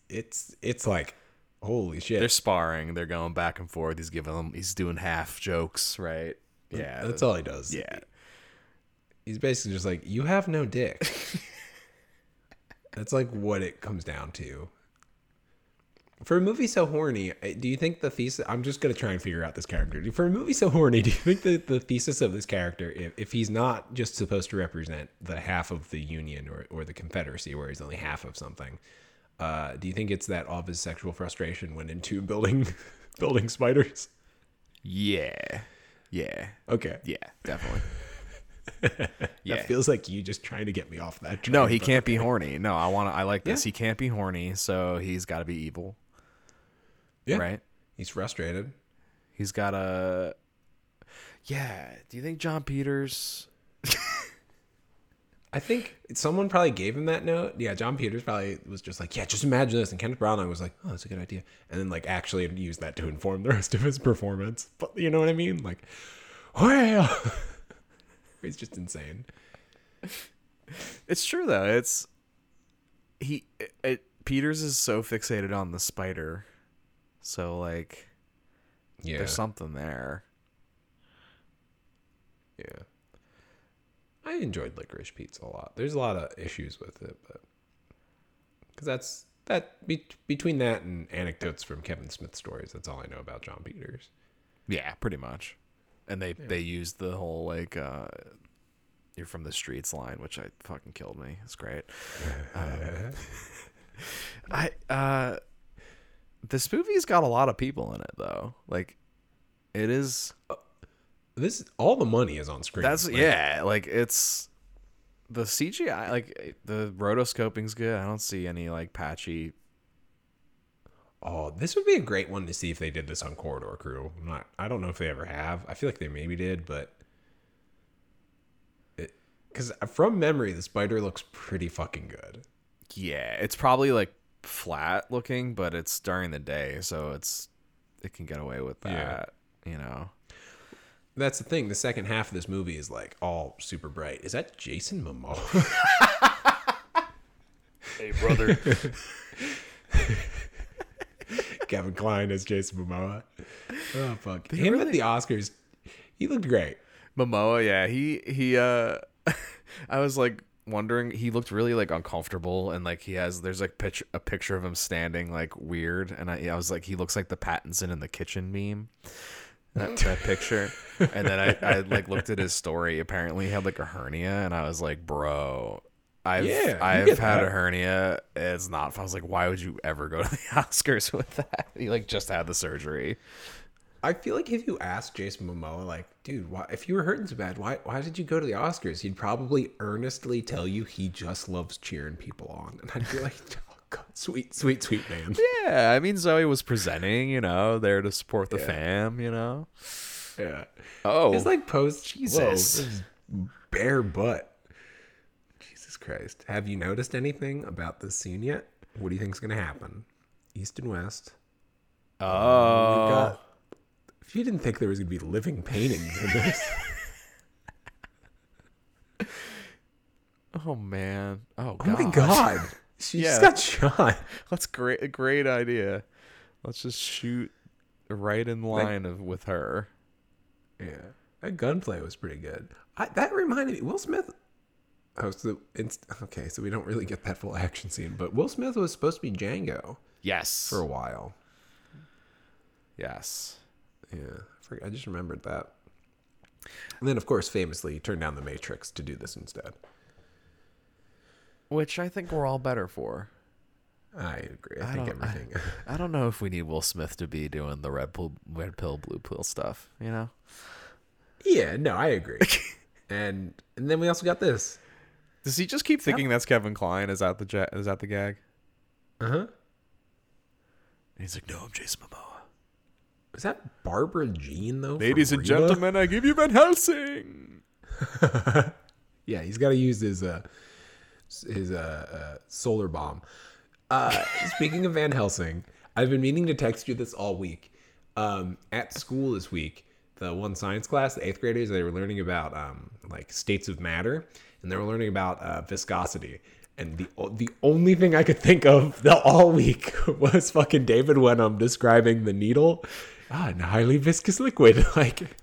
it's like. Holy shit. They're sparring. They're going back and forth. He's giving them... He's doing half jokes, right? Yeah. That's all he does. Yeah. He's basically just like, you have no dick. That's like what it comes down to. For a movie so horny, do you think the thesis... I'm just going to try and figure out this character. For a movie so horny, do you think that the thesis of this character, if he's not just supposed to represent the half of the Union or the Confederacy where he's only half of something... do you think it's that all of his sexual frustration went into building spiders? Yeah. Yeah. Okay. Yeah, definitely. Yeah. That feels like you just trying to get me off that train. No, he can't be horny. No, I like this. Yeah. He can't be horny, so he's got to be evil. Yeah. Right? He's frustrated. He's got a... Yeah. Do you think John Peters... I think someone probably gave him that note. Yeah, John Peters probably was just like, yeah, just imagine this. And Kenneth Branagh was like, oh, that's a good idea. And then, like, actually used that to inform the rest of his performance. But you know what I mean? Like, well... He's just insane. It's true, though. It's... Peters is so fixated on the spider. So, like... Yeah. There's something there. Yeah. I enjoyed Licorice Pizza a lot. There's a lot of issues with it, but... Because that's... Between that and anecdotes from Kevin Smith stories, that's all I know about John Peters. Yeah, pretty much. And they used the whole, like, you're from the streets line, which fucking killed me. It's great. This movie's got a lot of people in it, though. Like, it is... This all the money is on screen. That's, like, yeah, like, it's... The CGI, like, the rotoscoping's good. I don't see any, like, patchy... Oh, this would be a great one to see if they did this on Corridor Crew. I don't know if they ever have. I feel like they maybe did, but... Because from memory, the spider looks pretty fucking good. Yeah, it's probably, like, flat looking, but it's during the day, so it can get away with that, yeah. You know? That's the thing. The second half of this movie is, like, all super bright. Is that Jason Momoa? Hey, brother. Kevin Kline as Jason Momoa. Oh, fuck. Him really... at the Oscars, he looked great. Momoa, yeah. He I was, like, wondering, he looked really, like, uncomfortable, and, like, there's, like, a picture of him standing, like, weird, and I was like, he looks like the Pattinson in the kitchen meme. That picture. And then I like, looked at his story. Apparently he had, like, a hernia, and I was like, bro... I've had a hernia. It's not fun. I was like, why would you ever go to the Oscars with that? He, like, just had the surgery. I feel like if you asked Jason Momoa, like, dude, why, if you were hurting so bad, why did you go to the Oscars? He'd probably earnestly tell you he just loves cheering people on. And I'd be like, oh, God, sweet, sweet, sweet man. Yeah, I mean, Zoe was presenting, you know, there to support the fam, you know. Yeah. Oh. It's like post Jesus. Bare butt. Christ. Have you noticed anything about this scene yet? What do you think's going to happen? East and West. Oh. If you didn't think there was going to be living paintings in this. Oh, man. Oh, God. Oh, my God. She just got shot. That's great. A great idea. Let's just shoot right in line with her. Yeah. That gunplay was pretty good. That reminded me. Will Smith... Oh, okay, so we don't really get that full action scene, but Will Smith was supposed to be Django. Yes. For a while. Yes. Yeah, I just remembered that. And then, of course, famously, he turned down The Matrix to do this instead. Which I think we're all better for. I agree. I think everything. I don't know if we need Will Smith to be doing the red pill, blue pill stuff, you know? Yeah, no, I agree. And then we also got this. Does he just keep thinking that's Kevin Kline? Is that the gag? Uh-huh. And he's like, no, I'm Jason Momoa. Is that Barbara Jean, though? Ladies and gentlemen, I give you Van Helsing. Yeah, he's got to use his solar bomb. Speaking of Van Helsing, I've been meaning to text you this all week. At school this week, the one science class, the eighth graders, they were learning about like states of matter. And they were learning about viscosity. And the only thing I could think of all week was fucking David Wenham describing the needle. A highly viscous liquid. Like,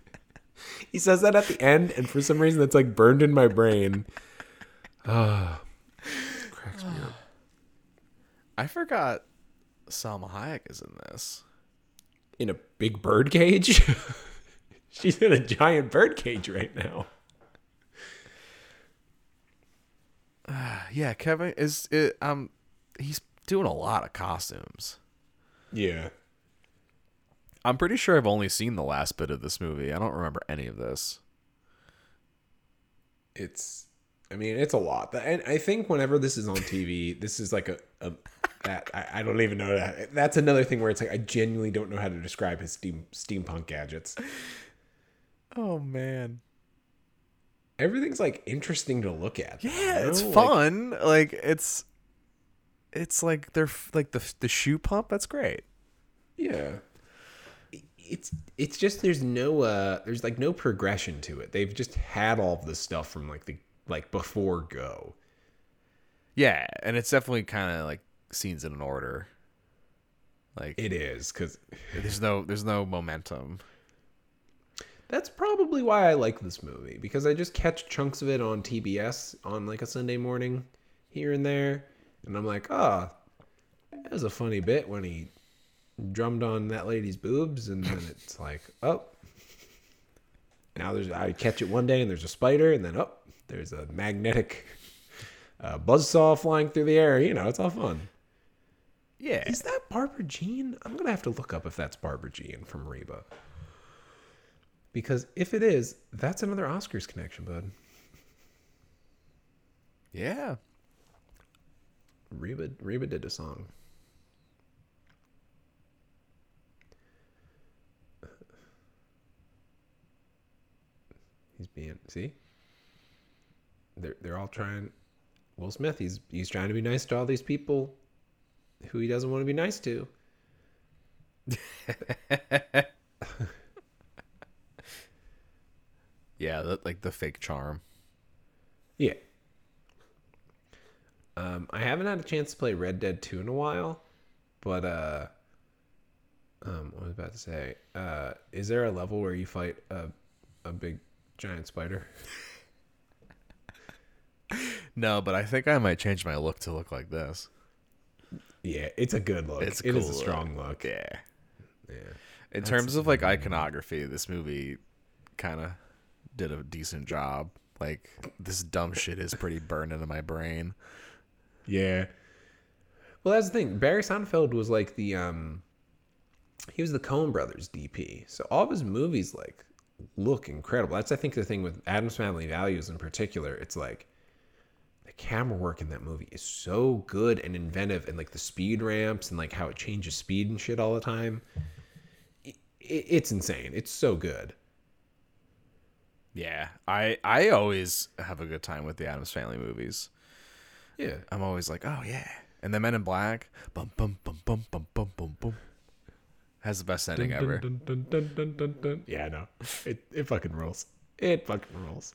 he says that at the end, and for some reason that's, like, burned in my brain. It cracks me up. I forgot Salma Hayek is in this. In a big bird cage? She's in a giant bird cage right now. Yeah, Kevin is it. He's doing a lot of costumes. Yeah, I'm pretty sure I've only seen the last bit of this movie. I don't remember any of this. It's a lot. And I think whenever this is on TV, this is like I don't even know that. That's another thing where it's like, I genuinely don't know how to describe his steampunk gadgets. Oh, man. Everything's like interesting to look at. Yeah, though. It's fun. Like it's like they're like the shoe pump. That's great. Yeah. It's just, there's no, there's like no progression to it. They've just had all of this stuff from like before Go. Yeah. And it's definitely kind of like scenes in an order. Like it is. 'Cause there's no momentum. That's probably why I like this movie, because I just catch chunks of it on TBS on like a Sunday morning here and there. And I'm like, that was a funny bit when he drummed on that lady's boobs. And then it's like, now I catch it one day and there's a spider, and then, there's a magnetic buzzsaw flying through the air. You know, it's all fun. Yeah. Is that Barbara Jean? I'm going to have to look up if that's Barbara Jean from Reba. Because if it is, that's another Oscars connection, bud. Yeah. Reba did a song. See? They're all trying. Will Smith, he's trying to be nice to all these people who he doesn't want to be nice to. Yeah, like the fake charm. Yeah. I haven't had a chance to play Red Dead 2 in a while, but I was about to say, is there a level where you fight a big giant spider? No, but I think I might change my look to look like this. Yeah, it's a good look. It's a cool look. Strong look. Yeah. Yeah. In terms of like iconography, this movie kind of did a decent job. Like, this dumb shit is pretty burned into my brain. Yeah. Well, that's the thing. Barry Sonnenfeld was like the he was the Coen Brothers DP. So all of his movies like look incredible. That's, I think, the thing with Addams Family Values in particular. It's like the camera work in that movie is so good and inventive, and like the speed ramps and like how it changes speed and shit all the time. It's insane. It's so good. Yeah, I always have a good time with the Addams Family movies. Yeah, I'm always like, oh yeah, and the Men in Black, bum bum bum bum bum bum bum bum, has the best ending ever. Dun, dun, dun, dun, dun, dun. Yeah, no, it fucking rules. It fucking rules.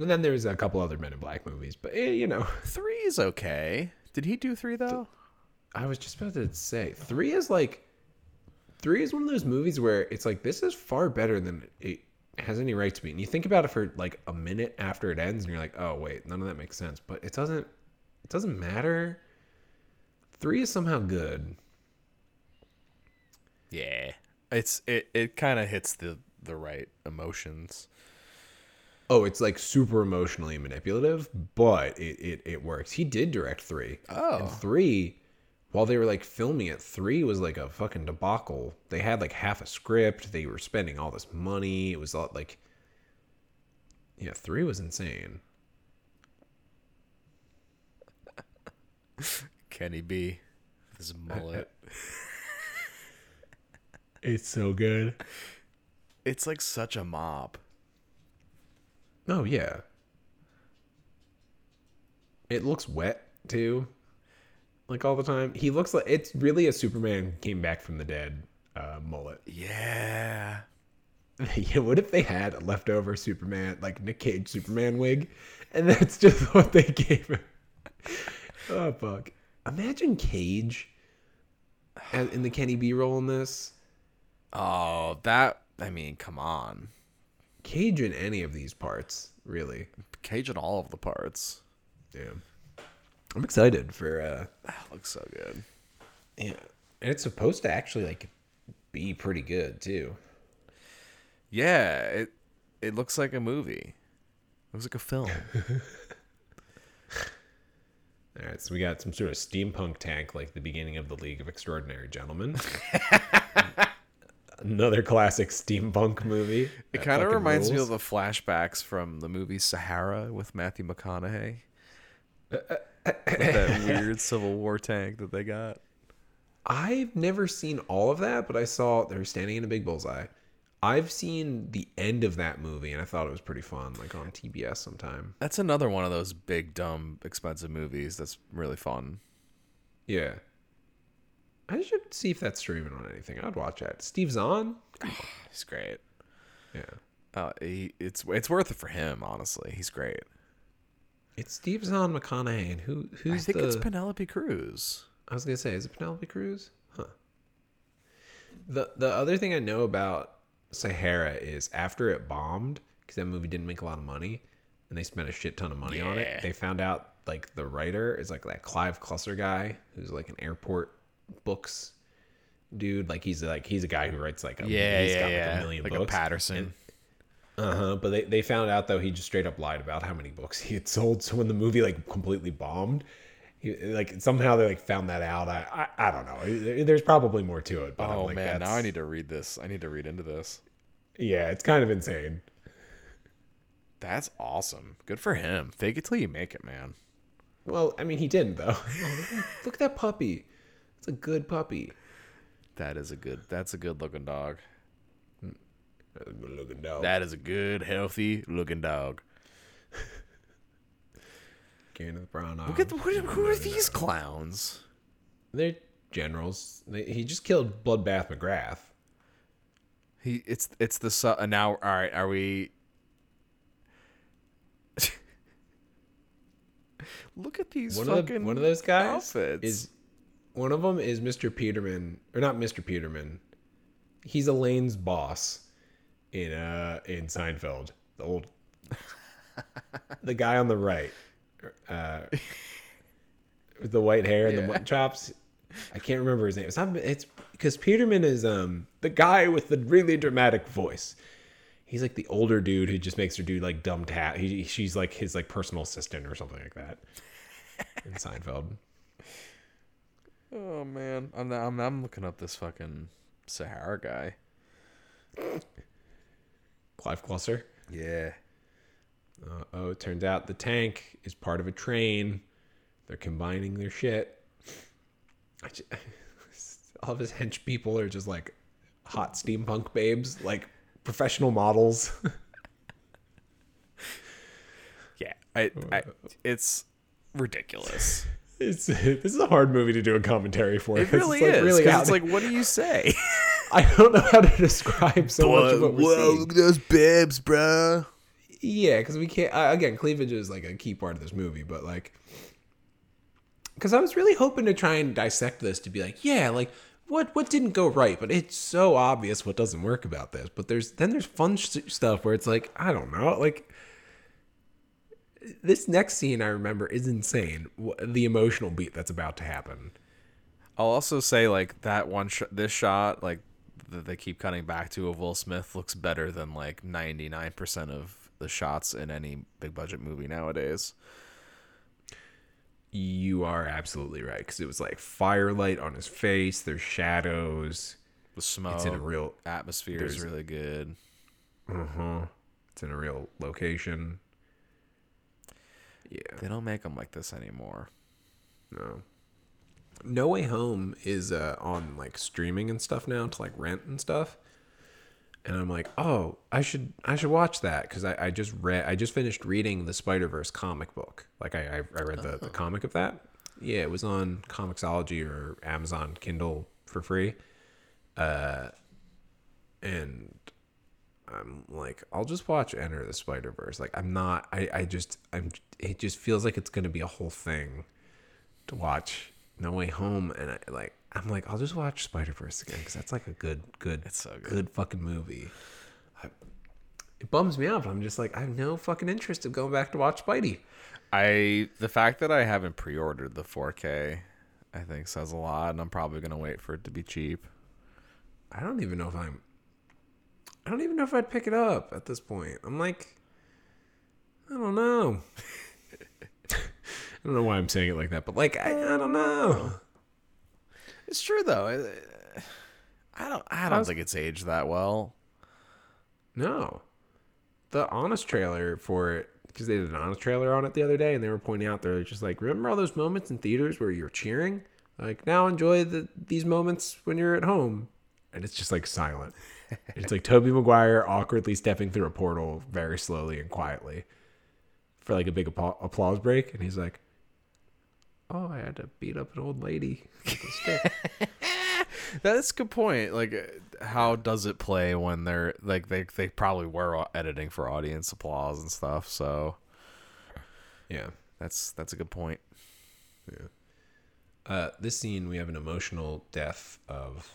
And then there's a couple other Men in Black movies, but you know, 3 is okay. Did he do 3 though? I was just about to say 3 is like, 3 is one of those movies where it's like, this is far better than it has any right to be. And you think about it for like a minute after it ends, and you're like, oh wait, none of that makes sense. But it doesn't matter. 3 is somehow good. Yeah. It kind of hits the right emotions. Oh, it's like super emotionally manipulative, but it works. He did direct 3. Oh. And 3, while they were like filming it, 3 was like a fucking debacle. They had like half a script. They were spending all this money. It was all like, yeah, 3 was insane. Kenny B, this mullet. It's so good. It's like such a mob. Oh yeah. It looks wet too. Like all the time. He looks like, it's really a Superman came back from the dead mullet. Yeah. Yeah. What if they had a leftover Superman, like Nick Cage Superman wig, and that's just what they gave him? Oh fuck! Imagine Cage in the Kenny B role in this. Oh, that, I mean, come on. Cage in any of these parts, really. Cage in all of the parts. Yeah. I'm excited for that looks so good. Yeah. And it's supposed to actually like be pretty good too. Yeah, it looks like a movie. It looks like a film. All right, so we got some sort of steampunk tank like the beginning of the League of Extraordinary Gentlemen. Another classic steampunk movie. It kind of reminds me of the flashbacks from the movie Sahara with Matthew McConaughey. With that weird Civil War tank that they got. I've never seen all of that, but I saw they were standing in a big bullseye. I've seen the end of that movie, and I thought it was pretty fun, like on TBS sometime. That's another one of those big, dumb, expensive movies that's really fun. Yeah. I should see if that's streaming on anything. I'd watch that. Steve Zahn? Oh, he's great. Yeah. It's worth it for him, honestly. He's great. It's Steve Zahn, McConaughey, and who's I think it's Penelope Cruz. I was going to say, is it Penelope Cruz? Huh. The other thing I know about Sahara is after it bombed, because that movie didn't make a lot of money, and they spent a shit ton of money on it, they found out like the writer is like that Clive Cussler guy who's like an airport books dude. Like he's a guy who writes like a he's got like a million like books. Like a Patterson. But they found out though he just straight up lied about how many books he had sold. So when the movie like completely bombed, he, like somehow they like found that out. I don't know. There's probably more to it. But oh I'm like, man, now I need to read this. I need to read into this. Yeah, it's kind of insane. That's awesome. Good for him. Fake it till you make it, man. Well, I mean, he didn't though. Look at that puppy. It's a good puppy. That's a good looking dog. That's a good looking dog. That is a good, healthy looking dog. Kenneth Branagh. Who are these clowns? They're generals. He just killed Bloodbath McGrath. It's the now. All right, are we? Look at these one of those guys outfits. One of them is Mr. Peterman, or not Mr. Peterman. He's Elaine's boss in Seinfeld. The guy on the right, with the white hair and the mutton chops. I can't remember his name. It's because Peterman is the guy with the really dramatic voice. He's like the older dude who just makes her do like dumb tat. She's like his like personal assistant or something like that in Seinfeld. Oh man, I'm looking up this fucking Sahara guy, Clive Cussler. Yeah. It turns out the tank is part of a train. They're combining their shit. All of his hench people are just like hot steampunk babes, like professional models. Yeah, it's ridiculous. This is a hard movie to do a commentary for. It really is. Really it's like, what do you say? I don't know how to describe so much of what we're seeing. Look at those bibs, bro. Yeah, because we can't... again, cleavage is like a key part of this movie, but like... Because I was really hoping to try and dissect this to be like, yeah, like, what didn't go right? But it's so obvious what doesn't work about this. But there's fun stuff where it's like, I don't know, like... This next scene I remember is insane. The emotional beat that's about to happen. I'll also say like that one this shot like that they keep cutting back to of Will Smith looks better than like 99% of the shots in any big budget movie nowadays. You are absolutely right because it was like firelight on his face. There's shadows. The smoke. It's in a real atmosphere. There's... is really good. It's in a real location. Yeah. They don't make them like this anymore. No. No Way Home is on like streaming and stuff now to like rent and stuff. And I'm like, oh, I should watch that because I just finished reading the Spider-Verse comic book. Like I read the comic of that. Yeah, it was on Comixology or Amazon Kindle for free. And I'm like, I'll just watch Enter the Spider-Verse. Like, it just feels like it's going to be a whole thing to watch No Way Home. And I'm like, I'll just watch Spider-Verse again. Cause that's like a good, it's so good fucking movie. It bums me out. But I'm just like, I have no fucking interest in going back to watch Spidey. The fact that I haven't pre-ordered the 4K, I think says a lot. And I'm probably going to wait for it to be cheap. I don't even know if I'd pick it up at this point. I'm like, I don't know. I don't know why I'm saying it like that, but like, I don't know. It's true though. I I don't think it's aged that well. No. The honest trailer for it, because they did an honest trailer on it the other day, and they were pointing out, they're just like, remember all those moments in theaters where you're cheering? Like, now enjoy these moments when you're at home. And it's just like silent. It's like Tobey Maguire awkwardly stepping through a portal very slowly and quietly for like a big applause break. And he's like, oh, I had to beat up an old lady with a stick. That's a good point. Like, how does it play when they're like, they probably were editing for audience applause and stuff. So yeah, that's a good point. Yeah. This scene, we have an emotional death of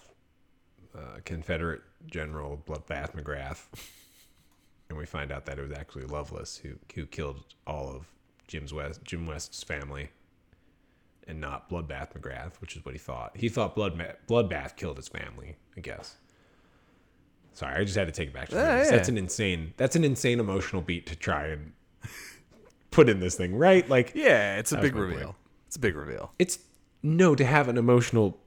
Confederate General Bloodbath McGrath, and we find out that it was actually Lovelace who killed all of Jim West's family, and not Bloodbath McGrath, which is what he thought. He thought Bloodbath killed his family, I guess. Sorry, I just had to take it back to the movies. That's an insane emotional beat to try and put in this thing, right? Like, yeah, it's a big reveal. It's a big reveal. To have an emotional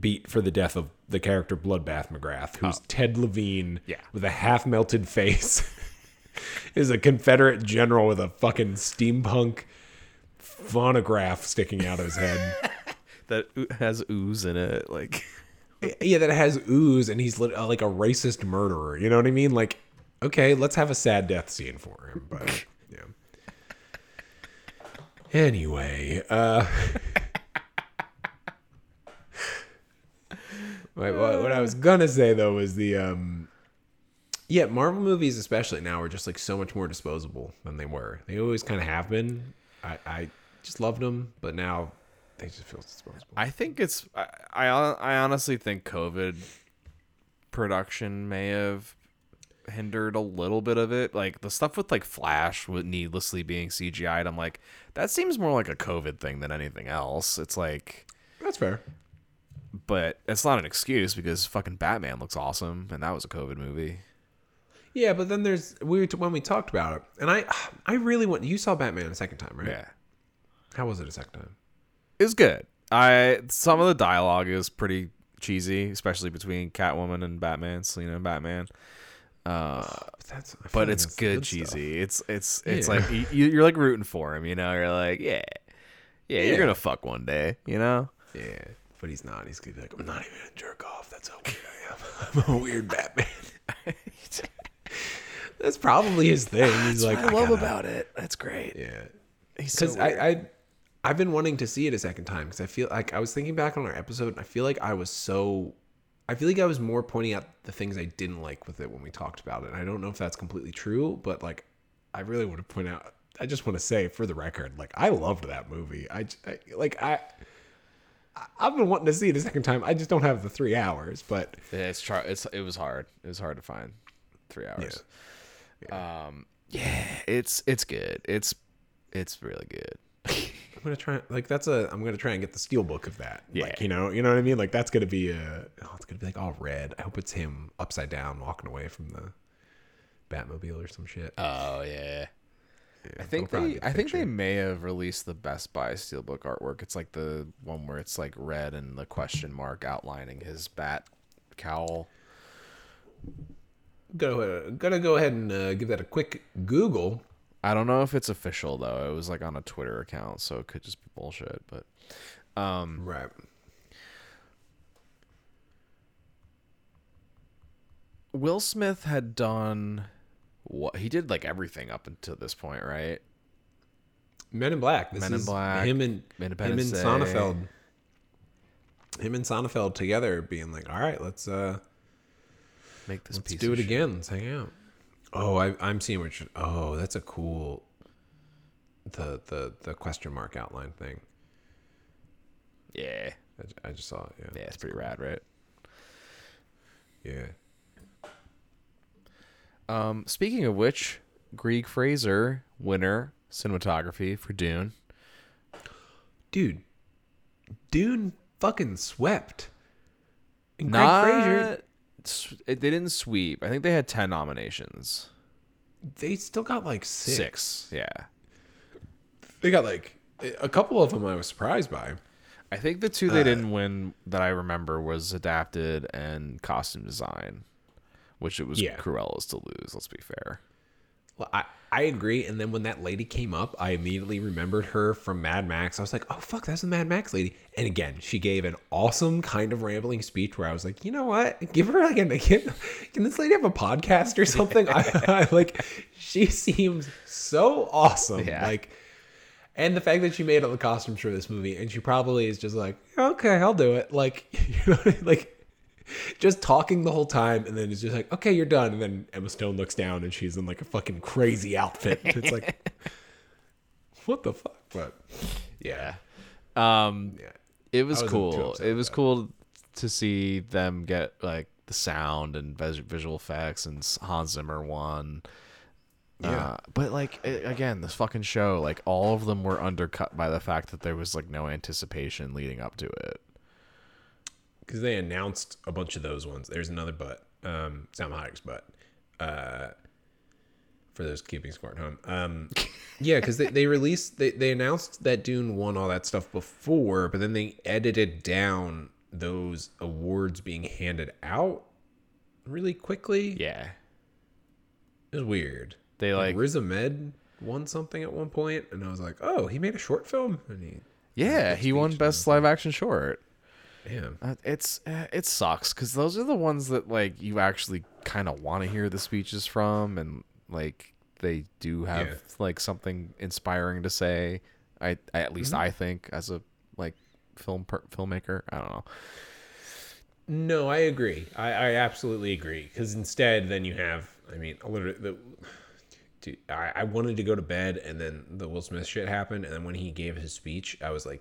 beat for the death of the character Bloodbath McGrath, who's Ted Levine with a half-melted face, is a Confederate general with a fucking steampunk phonograph sticking out of his head that has ooze in it, like that has ooze, and he's like a racist murderer. You know what I mean? Like, okay, let's have a sad death scene for him, but yeah. Anyway, what I was gonna say though was the Marvel movies especially now are just like so much more disposable than they were. They always kind of have been. I just loved them, but now they just feel disposable. I think it's I honestly think COVID production may have hindered a little bit of it. Like the stuff with like Flash with needlessly being CGI'd, I'm like, that seems more like a COVID thing than anything else. It's like, that's fair. But it's not an excuse, because fucking Batman looks awesome, and that was a COVID movie. Yeah, but then when we talked about it, and I really want... You saw Batman a second time, right? Yeah. How was it a second time? It was good. Some of the dialogue is pretty cheesy, especially between Catwoman and Batman, Selina and Batman. But it's good cheesy. Stuff. It's like, you're like rooting for him, you know? You're like, yeah, you're gonna fuck one day, you know? Yeah. But he's not. He's gonna be like, I'm not even a jerk off. That's how weird I am. I'm a weird Batman. That's probably his thing. He's like, I love about it. That's great. Yeah. Because I've been wanting to see it a second time, because I feel like I was thinking back on our episode, and I feel like I was more pointing out the things I didn't like with it when we talked about it. And I don't know if that's completely true, but like, I really want to point out. I just want to say, for the record, like, I loved that movie. I've been wanting to see it a second time. I just don't have the 3 hours, but it was hard. It was hard to find 3 hours. Yeah. It's good. It's really good. I'm gonna try and get the steelbook of that. Yeah. Like, you know what I mean? Like, that's gonna be it's gonna be like all red. I hope it's him upside down walking away from the Batmobile or some shit. Oh yeah. Yeah, I think they may have released the Best Buy steelbook artwork. It's like the one where it's like red and the question mark outlining his bat cowl. Gonna go ahead and give that a quick Google. I don't know if it's official though. It was like on a Twitter account, so it could just be bullshit. But right. Will Smith had done. What he did, like everything up until this point, right? Men in Black. Him and Sonnenfeld together being like, all right, let's make this. Let's do it again. Let's hang out. Oh, I'm seeing what. That's a cool. The question mark outline thing. Yeah, I just saw it. Yeah, it's pretty rad, right? Yeah. Speaking of which, Greig Fraser, winner, cinematography for Dune. Dude, Dune fucking swept. And they didn't sweep. I think they had 10 nominations. They still got like six. They got like a couple of them I was surprised by. I think the two they didn't win that I remember was adapted and costume design, which it was Cruella's to lose. Let's be fair. Well, I agree. And then when that lady came up, I immediately remembered her from Mad Max. I was like, oh, fuck, that's the Mad Max lady. And again, she gave an awesome kind of rambling speech where I was like, you know what? Give her like a can this lady have a podcast or something? I like, she seems so awesome. Yeah. Like, and the fact that she made all the costumes for this movie and she probably is just like, okay, I'll do it. Like, you know, like, just talking the whole time, and then it's just like, okay, you're done. And then Emma Stone looks down and she's in like a fucking crazy outfit. It's like, what the fuck? But yeah. It was cool. It was cool to see them get like the sound and visual effects, and Hans Zimmer won. Yeah. But like, again, this fucking show, like all of them were undercut by the fact that there was like no anticipation leading up to it. Because they announced a bunch of those ones. There's another butt. Salma Hayek's butt. For those keeping score at home. Yeah, because they released... They announced that Dune won all that stuff before, but then they edited down those awards being handed out really quickly. Yeah. It was weird. They like... Riz Ahmed won something at one point, and I was like, oh, he made a short film? And he won Best Live Action Short. Yeah, it sucks because those are the ones that like you actually kind of want to hear the speeches from, and like they do have like something inspiring to say. I at least I think as a like filmmaker, I don't know. No, I agree. I absolutely agree because instead, then you have I wanted to go to bed, and then the Will Smith shit happened, and then when he gave his speech, I was like,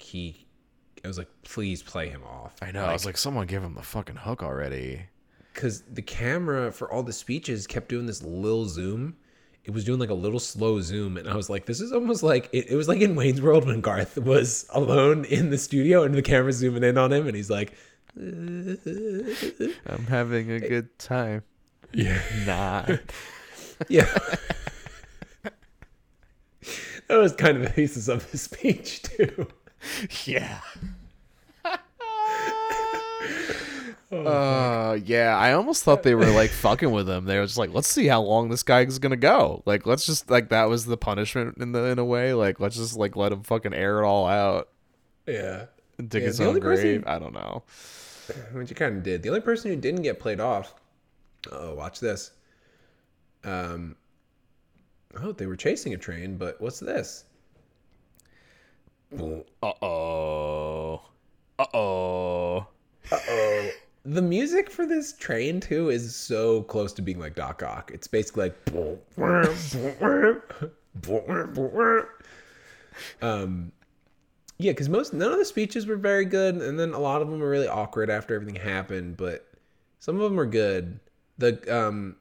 please play him off. I know. Like, I was like, someone give him the fucking hook already. Because the camera for all the speeches kept doing this little zoom. It was doing like a little slow zoom. And I was like, this is almost like, it was like in Wayne's World when Garth was alone in the studio and the camera's zooming in on him. And he's like, I'm having a good time. Yeah. Nah. Yeah. That was kind of the thesis of his speech too. Yeah. Yeah, I almost thought they were like fucking with him. They were just like, let's see how long this guy's gonna go. Like, let's just like that was the punishment in a way. Like, let's just like let him fucking air it all out. Yeah, and dig his own grave. I don't know. Which you kind of did. The only person who didn't get played off. Oh, watch this. Oh, they were chasing a train, but what's this? Uh-oh. The music for this train, too, is so close to being like Doc Ock. It's basically like... Yeah, because none of the speeches were very good, and then a lot of them were really awkward after everything happened, but some of them were good. The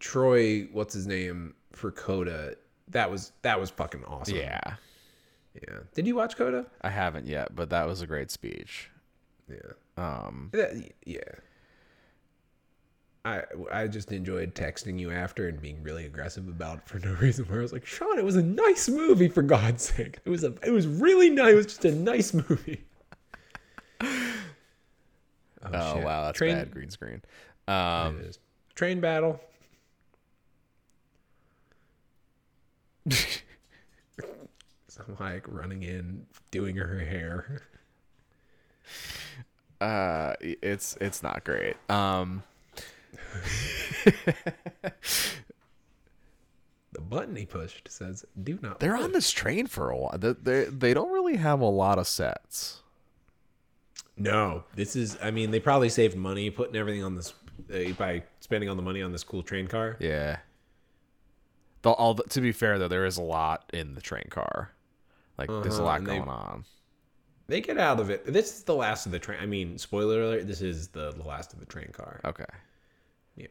Troy, what's his name, for Coda, that was fucking awesome. Yeah. Yeah. Did you watch Coda? I haven't yet, but that was a great speech. Yeah. Yeah. I just enjoyed texting you after and being really aggressive about it for no reason. Where I was like, Sean, it was a nice movie for God's sake. It was really nice. It was just a nice movie. Oh shit. Wow, that's bad green screen. Train battle. I'm like running in, doing her hair. It's not great. The button he pushed says, "Do not." They're push. On this train for a while. They don't really have a lot of sets. No, this is. I mean, they probably saved money putting everything on this by spending all the money on this cool train car. Yeah. To be fair though, there is a lot in the train car. Like there's a lot going on. They get out of it. This is the last of the train. I mean, spoiler alert, this is the last of the train car. Okay. Yeah.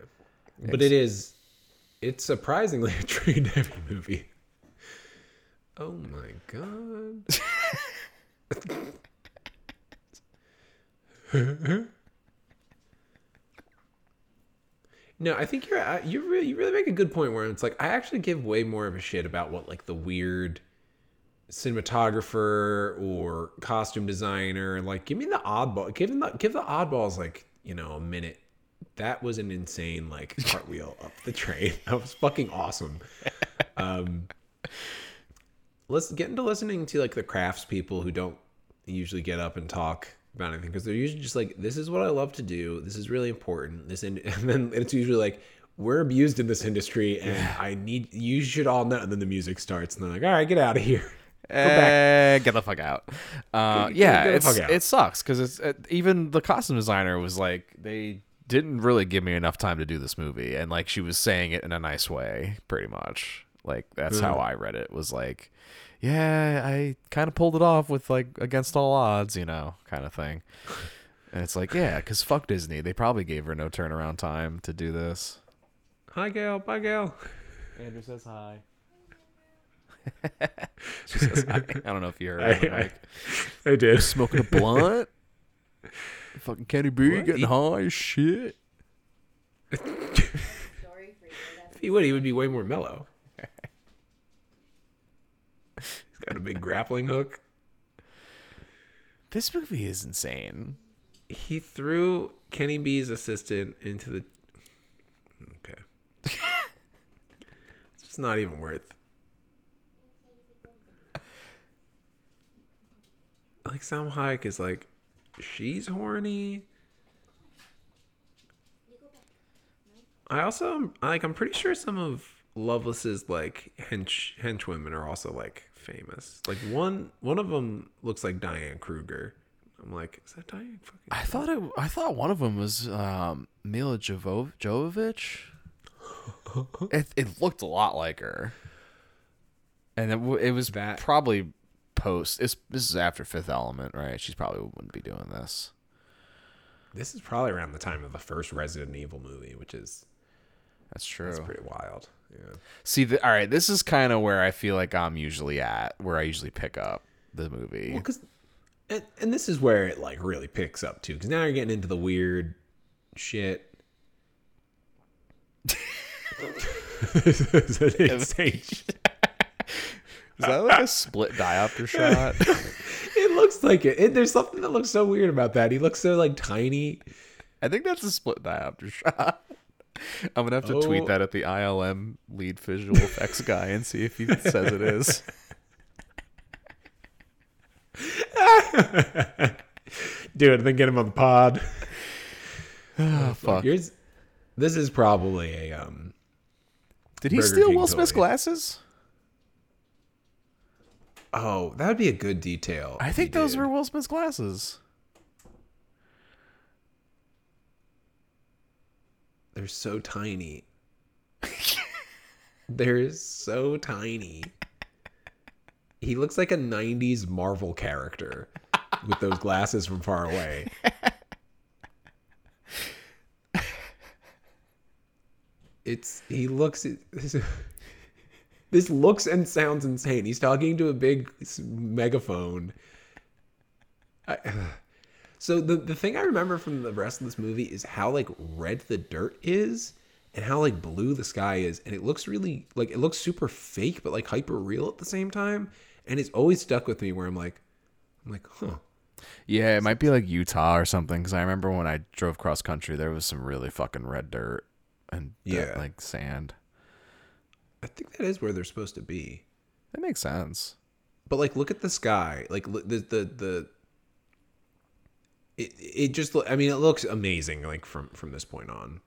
But it's surprisingly a train heavy movie. Oh my God. No, I think you really make a good point where it's like I actually give way more of a shit about what like the weird cinematographer or costume designer. Like, give me the oddball. Give the oddballs, like, you know, a minute. That was an insane, like, cartwheel up the train. That was fucking awesome. Let's get into listening to, like, the craftspeople who don't usually get up and talk about anything, because they're usually just like, this is what I love to do. This is really important. And then it's usually like, we're abused in this industry, and you should all know. And then the music starts, and they're like, all right, get out of here. Go back. Get the fuck out. Get the fuck out. It sucks, because even the costume designer was like, they didn't really give me enough time to do this movie. And, like, she was saying it in a nice way, pretty much. Like, that's how I read it, was like, yeah, I kind of pulled it off with, like, against all odds, you know, kind of thing. And it's like, yeah, because fuck Disney. They probably gave her no turnaround time to do this. Hi, Gail. Bye, Gail. Andrew says hi. She says hi. I don't know if you heard it. I did. Smoking a blunt. Fucking Kenny B getting high as shit. If he would, he would be way more mellow. He's got a big grappling hook. This movie is insane. He threw Kenny B's assistant into the... Okay. It's just not even worth... Like, Salma Hayek is like... She's horny. I also... Like, I'm pretty sure some of Lovelace's, like, henchwomen are also, like, famous. Like, one of them looks like Diane Kruger. I'm like, is that Diane fucking... I thought one of them was Mila Jovovich. It looked a lot like her. And it was probably post... This is after Fifth Element, right? She probably wouldn't be doing this. This is probably around the time of the first Resident Evil movie, which is... That's true. That's pretty wild. Yeah. See, all right, this is kind of where I feel like I'm usually at, where I usually pick up the movie. Well, because... And this is where it, like, really picks up, too. Because now you're getting into the weird shit. Is that insane? Is that, like, a split diopter shot? It looks like it. There's something that looks so weird about that. He looks so, like, tiny. I think that's a split diopter shot. I'm going to have to tweet that at the ILM lead visual effects guy and see if he says it is. Dude, and then get him on the pod. Oh, fuck. This is probably a Did he steal Will Smith's glasses? Oh, that would be a good detail. I think those were Will Smith's glasses. They're so tiny. They're so tiny. He looks like a 90s Marvel character with those glasses from far away. This looks and sounds insane. He's talking to a big megaphone. So the thing I remember from the rest of this movie is how, like, red the dirt is. And how, like, blue the sky is. And it looks really, like, it looks super fake, but, like, hyper real at the same time. And it's always stuck with me where I'm like, huh. Yeah, it might be, like, Utah or something. Because I remember when I drove cross country, there was some really fucking red dirt and, yeah, like, sand. I think that is where they're supposed to be. That makes sense. But, like, look at the sky. Like, the it just, I mean, it looks amazing, like, from this point on.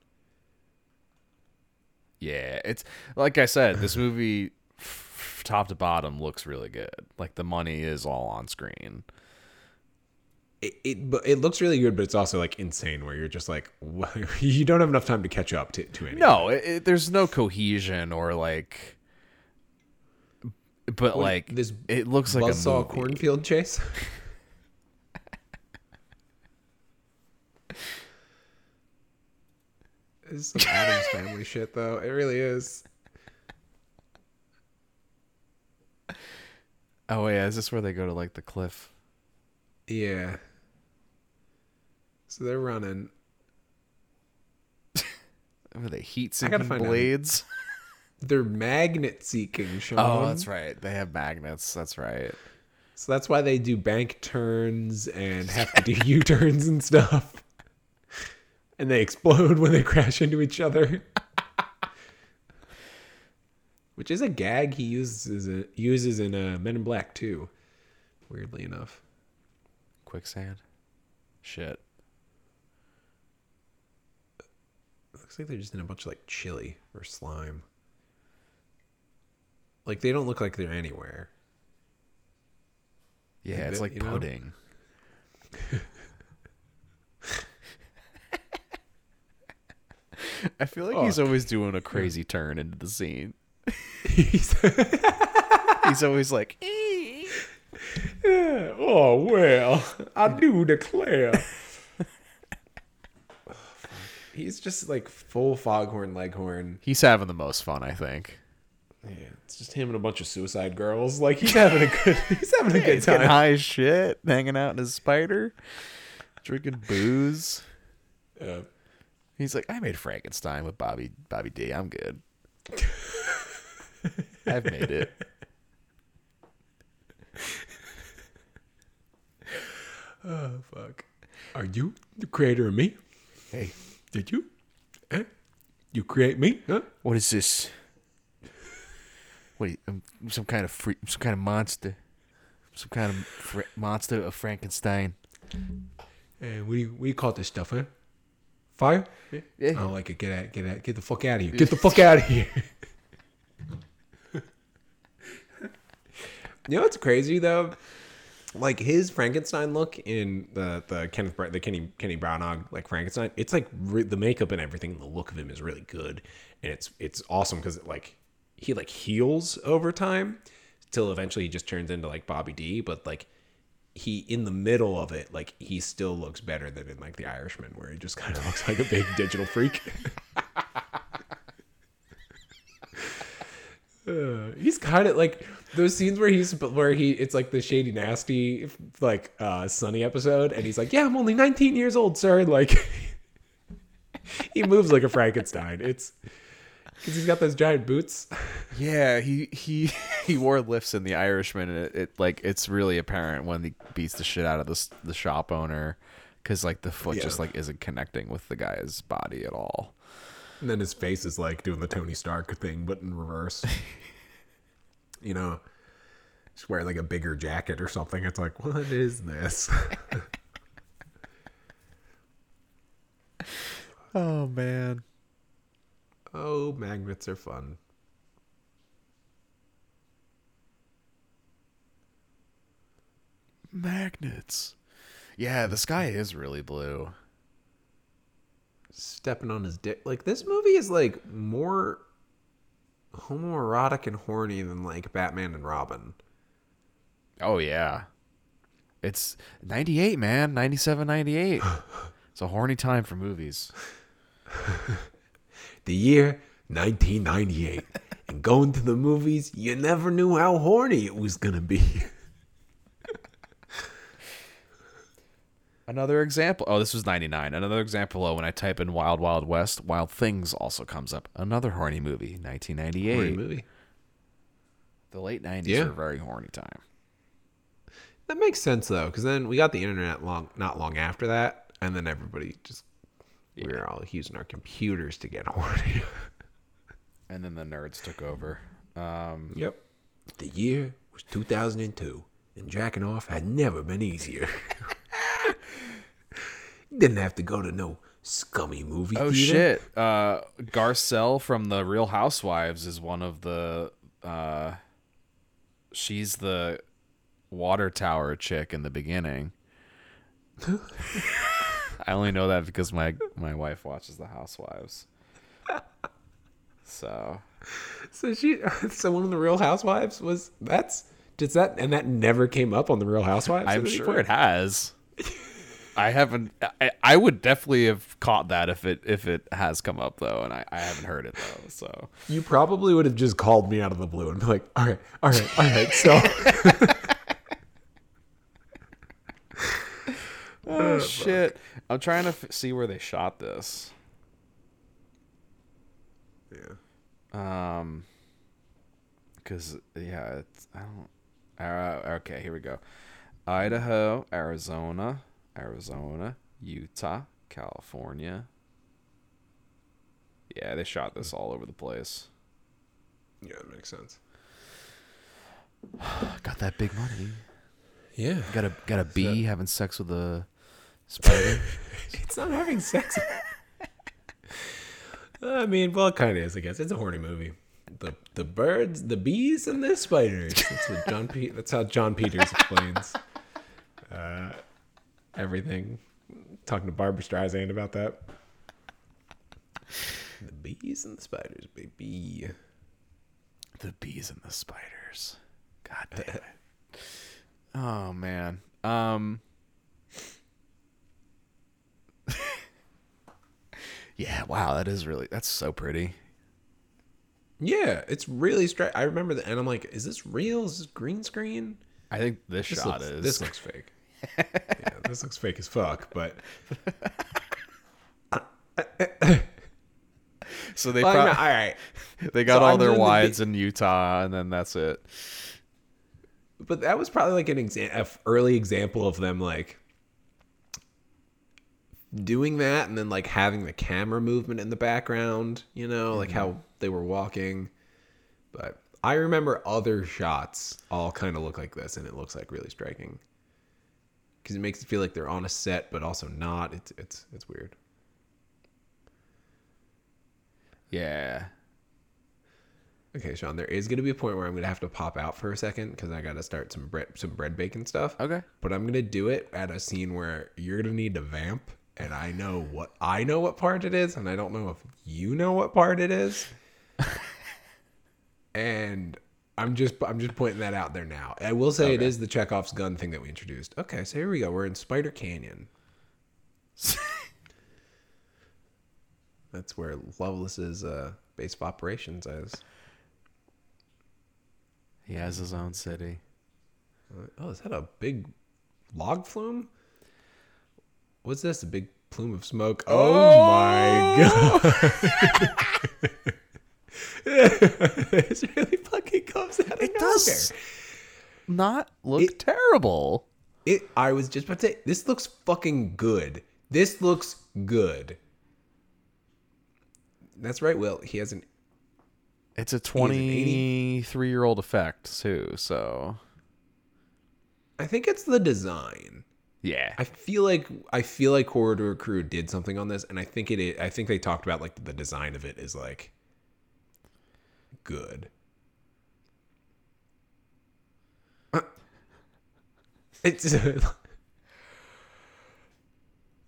Yeah, it's like I said, this movie top to bottom looks really good. Like, the money is all on screen. It looks really good, but it's also, like, insane where you're just like, you don't have enough time to catch up to anything. No, there's no cohesion or, like, but, like, this, it looks like a buzzsaw cornfield chase. It's some Addams Family shit, though. It really is. Oh, yeah. Is this where they go to, like, the cliff? Yeah. So they're running. Remember the heat-seeking blades? They're magnet seeking, Sean. Oh, that's right. They have magnets. That's right. So that's why they do bank turns and have to do U-turns and stuff. And they explode when they crash into each other. Which is a gag he uses in Men in Black too, weirdly enough. Quicksand? Shit. It looks like they're just in a bunch of like chili or slime. Like they don't look like they're anywhere. Yeah, it's like pudding. I feel like he's always doing a crazy turn into the scene. He's always like, oh, well, I do declare. He's just like full Foghorn Leghorn. He's having the most fun, I think. Yeah, it's just him and a bunch of suicide girls. Like he's having a good he's time. Getting high as shit, hanging out in his spider, drinking booze. He's like, I made Frankenstein with Bobby D. I'm good. I've made it. Oh, fuck. Are you the creator of me? Hey. Did you? Huh? You create me? Huh? What is this? Wait, I'm some kind of freak, some kind of monster. Some kind of monster of Frankenstein. And what do you call this stuff, huh? Fire? Yeah. I don't like it. Get out. Get the fuck out of here. Get the fuck out of here. You know what's crazy though? Like his Frankenstein look in the Kenny Branagh like Frankenstein, it's like the makeup and everything, the look of him is really good, and it's awesome because it, like he like heals over time till eventually he just turns into like Bobby D, but like he in the middle of it, like he still looks better than in like The Irishman where he just kind of looks like a big digital freak. He's kind of like those scenes where he it's like the Shady Nasty like Sunny episode and he's like, yeah, I'm only 19 years old, sir. Like he moves like a Frankenstein. It's because he's got those giant boots. Yeah, he wore lifts in The Irishman, and it like it's really apparent when he beats the shit out of the shop owner because like the foot just like isn't connecting with the guy's body at all. And then his face is like doing the Tony Stark thing, but in reverse. You know, just wearing like a bigger jacket or something. It's like, what is this? Oh, man. Oh, magnets are fun. Magnets. Yeah, the sky is really blue. Stepping on his dick. Like this movie is like more homoerotic and horny than like Batman and Robin. Oh yeah, it's 98, man. 97, 98. It's a horny time for movies. The year 1998, and going to the movies, you never knew how horny it was gonna be. Another example. Oh, this was 99. Another example. Oh, when I type in Wild Wild West, Wild Things also comes up. Another horny movie, 1998. Horny movie. The late 90s were a very horny time. That makes sense, though, because then we got the internet not long after that, and then everybody just... Yeah. We were all using our computers to get horny. And then the nerds took over. Yep. The year was 2002, and jacking off had never been easier. Didn't have to go to no scummy movie theater. Oh, shit. Garcelle from The Real Housewives is one of the... she's the water tower chick in the beginning. I only know that because my wife watches The Housewives. So one of The Real Housewives was... And that never came up on The Real Housewives? I'm sure it has. I haven't. I would definitely have caught that if it has come up though, and I haven't heard it though. So you probably would have just called me out of the blue and be like, "All right." So, oh shit! Fuck. I'm trying to see where they shot this. Yeah. Because, yeah, it's, I don't... Okay, here we go. Idaho, Arizona, Utah, California. Yeah, they shot this all over the place. Yeah, that makes sense. Got that big money. Yeah. Got a bee having sex with a spider. It's not having sex. I mean, well, it kind of is, I guess. It's a horny movie. The birds, the bees, and the spiders. That's what that's how John Peters explains everything. Talking to Barbara Streisand about that. The bees and the spiders, baby. The bees and the spiders. God damn it. Oh man. Yeah. Wow. That's so pretty. Yeah, it's really straight. I remember that, and I'm like, "Is this real? Is this green screen?" I think this shot is. This looks fake. Yeah, this looks fake as fuck. But so they all right. They got all their wives in Utah, and then that's it. But that was probably like an early example of them like doing that, and then like having the camera movement in the background. You know, mm-hmm. like how they were walking. But I remember other shots all kind of look like this, and it looks like really striking because it makes it feel like they're on a set but also not. It's weird. Yeah. Okay, Sean, there is going to be a point where I'm going to have to pop out for a second because I got to start some bread baking stuff. Okay, but I'm going to do it at a scene where you're going to need to vamp, and I know what part it is, and I don't know if you know what part it is. And I'm just pointing that out there now. I will say It is the Chekhov's gun thing that we introduced. Okay, so here we go. We're in Spider Canyon. That's where Loveless's base of operations is. He has his own city. Oh, is that a big log flume? What's this? A big plume of smoke? Oh my god! This really fucking comes out of nowhere. It does not look terrible. I was just about to say, this looks fucking good. This looks good. That's right, Will. He has an. It's a 23-year-old effect too. So. I think it's the design. Yeah, I feel like Corridor Crew did something on this, and I think it is. I think they talked about like the design of it is like good. It's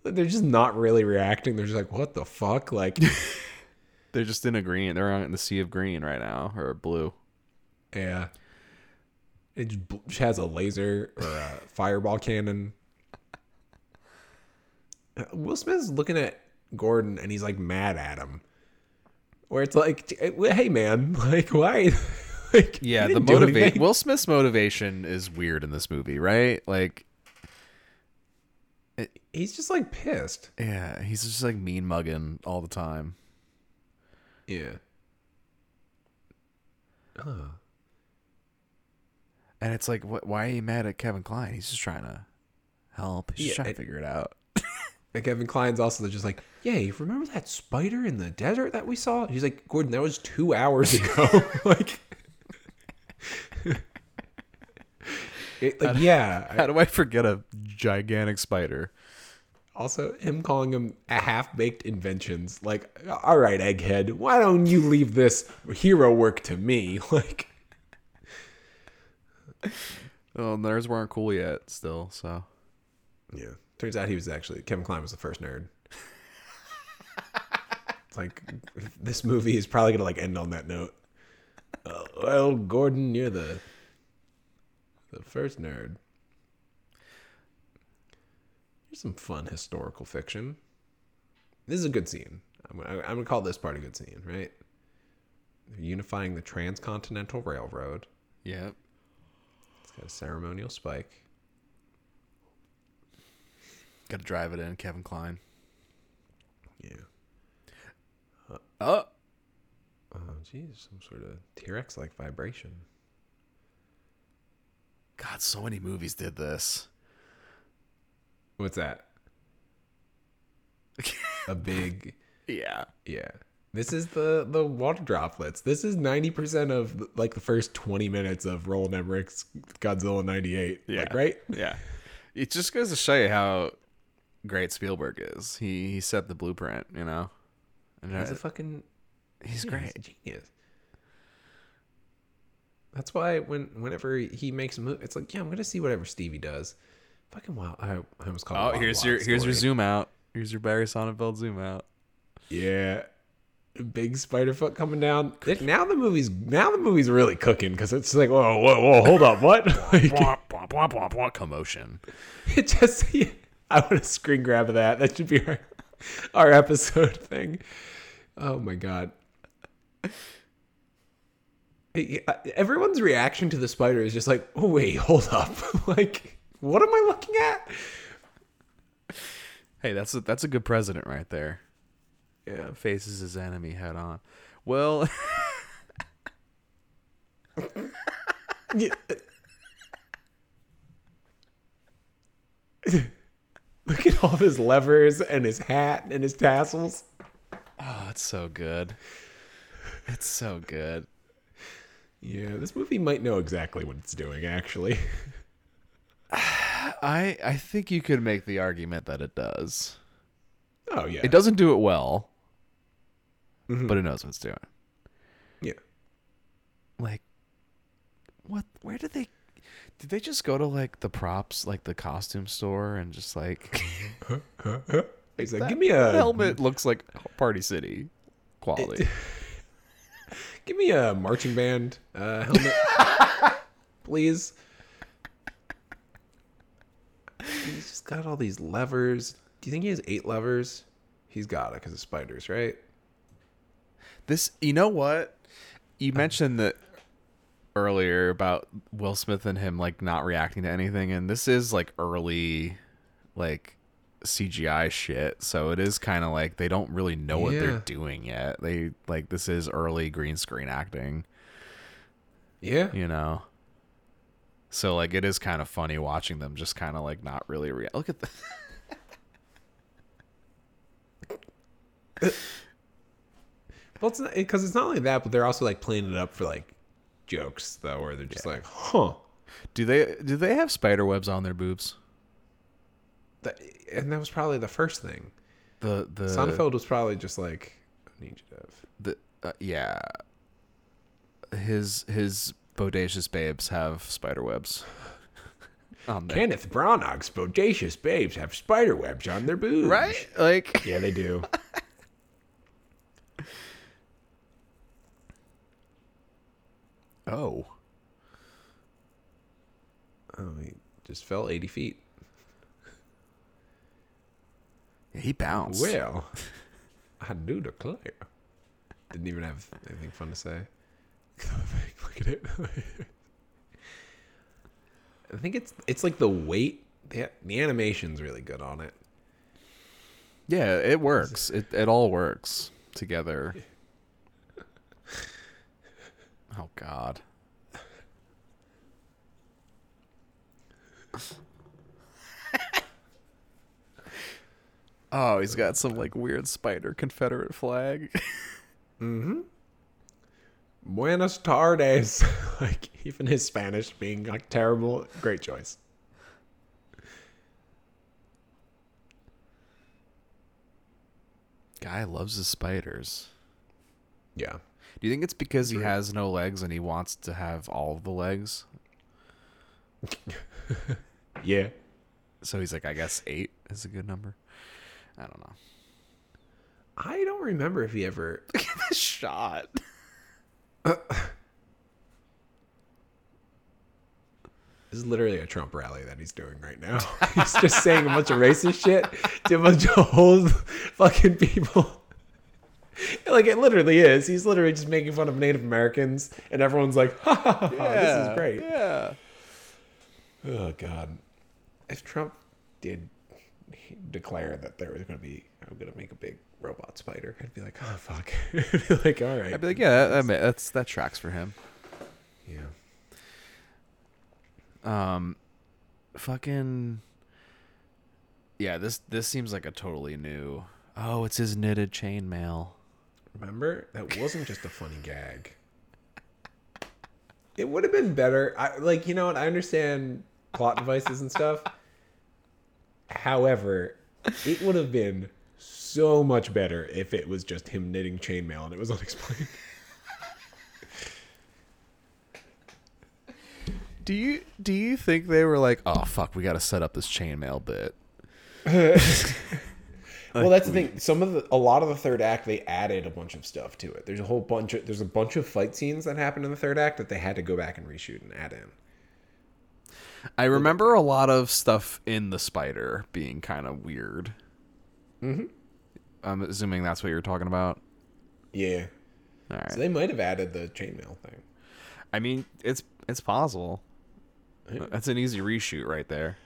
they're just not really reacting. They're just like, what the fuck? Like they're just in a green. They're on the sea of green right now, or blue. Yeah, it just has a laser or a fireball cannon. Will Smith's looking at Gordon and he's like mad at him, where it's like, "Hey man, like why?" Like, yeah, the motivation. Will Smith's motivation is weird in this movie, right? Like, he's just like pissed. Yeah, he's just like mean mugging all the time. Yeah. Oh. And it's like, why are you mad at Kevin Kline? He's just trying to help. He's trying to figure it out. And Kevin Kline's also just like, yeah, you remember that spider in the desert that we saw? He's like, Gordon, that was 2 hours ago. Like, how do I forget a gigantic spider? Also, him calling him a half-baked inventions. Like, all right, egghead, why don't you leave this hero work to me? Like, well, nerds weren't cool yet still, so. Yeah. Turns out Kevin Kline was the first nerd. It's like, this movie is probably going to like end on that note. Well, Gordon, you're the first nerd. Here's some fun historical fiction. This is a good scene. I'm going to call this part a good scene, right? They're unifying the Transcontinental Railroad. Yep. It's got a ceremonial spike. Got to drive it in, Kevin Kline. Yeah. Oh. Some sort of T-Rex-like vibration. God, so many movies did this. What's that? A big... Yeah. Yeah. This is the water droplets. This is 90% of like the first 20 minutes of Roland Emmerich's Godzilla 98. Yeah. Like, right? Yeah. It just goes to show you how great Spielberg is. He set the blueprint, you know? And he's great. He's a genius. That's why whenever he makes a movie, it's like, yeah, I'm going to see whatever Stevie does. Fucking wild. I almost called it Wild Wild Story. Here's your zoom out. Here's your Barry Sonnenfeld zoom out. Yeah. Big spider foot coming down. Now the movie's really cooking because it's like, whoa, hold up, what? Like, commotion. It just, I want a screen grab of that. That should be our episode thing. Oh my God. Everyone's reaction to the spider is just like, oh wait, hold up. Like, what am I looking at? Hey, that's a good president right there. Yeah, faces his enemy head on. Well, yeah. Look at all of his levers and his hat and his tassels. Oh, it's so good. It's so good. Yeah, this movie might know exactly what it's doing, actually. I think you could make the argument that it does. Oh, yeah. It doesn't do it well. Mm-hmm. But it knows what it's doing. Yeah. Like, what? Where did they? Did they just go to like the props, like the costume store, and just like? He's like, give me a helmet. Looks like Party City quality. Give me a marching band helmet, please. He's just got all these levers. Do you think he has 8 levers? He's got it because of spiders, right? This, you know what? You mentioned that earlier about Will Smith and him like not reacting to anything, and this is like early like CGI shit, so it is kind of like they don't really know what they're doing yet. They like this is early green screen acting. Yeah, you know. So like it is kind of funny watching them just kind of like not really react. Look at the. Well, it's not because it's not like that, but they're also like playing it up for like jokes though, where they're just like, "Huh? Do they have spider webs on their boobs?" That was probably the first thing. The Sonnenfeld was probably just like, "I need you to have his bodacious babes have spider webs." Kenneth Branagh's bodacious babes have spider webs on their boobs, right? Like, yeah, they do. Oh, he just fell 80 feet. He bounced. Well, I do declare. Didn't even have anything fun to say. Look at it. I think it's like the weight. The animation's really good on it. Yeah, it works. It all works together. Oh, God. Oh, he's got some, like, weird spider Confederate flag. Mm-hmm. Buenas tardes. Like, even his Spanish being, like, terrible. Great choice. Guy loves his spiders. Yeah. Do you think it's because he has no legs and he wants to have all of the legs? Yeah. So he's like, I guess 8 is a good number. I don't know. I don't remember if he ever... Look at this shot. This is literally a Trump rally that he's doing right now. He's just saying a bunch of racist shit to a bunch of old fucking people. Like, it literally is. He's literally just making fun of Native Americans, and everyone's like, ha, ha, ha, this is great. Yeah. Oh, God. If Trump did declare that there was going to be, I'm going to make a big robot spider, I'd be like, oh, fuck. I'd be like, all right. I'd be like, yeah, that tracks for him. Yeah. Fucking... Yeah, this seems like a totally new... Oh, it's his knitted chainmail. Remember? That wasn't just a funny gag. It would have been better. You know what? I understand plot devices and stuff. However, it would have been so much better if it was just him knitting chainmail and it was unexplained. Do you think they were like, oh, fuck, we got to set up this chainmail bit? Well, that's the thing. A lot of the third act, they added a bunch of stuff to it. There's a bunch of fight scenes that happened in the third act that they had to go back and reshoot and add in. I remember a lot of stuff in the spider being kind of weird. Mm-hmm. I'm assuming that's what you're talking about. Yeah. All right. So they might have added the chainmail thing. I mean, it's possible. Yeah. That's an easy reshoot right there.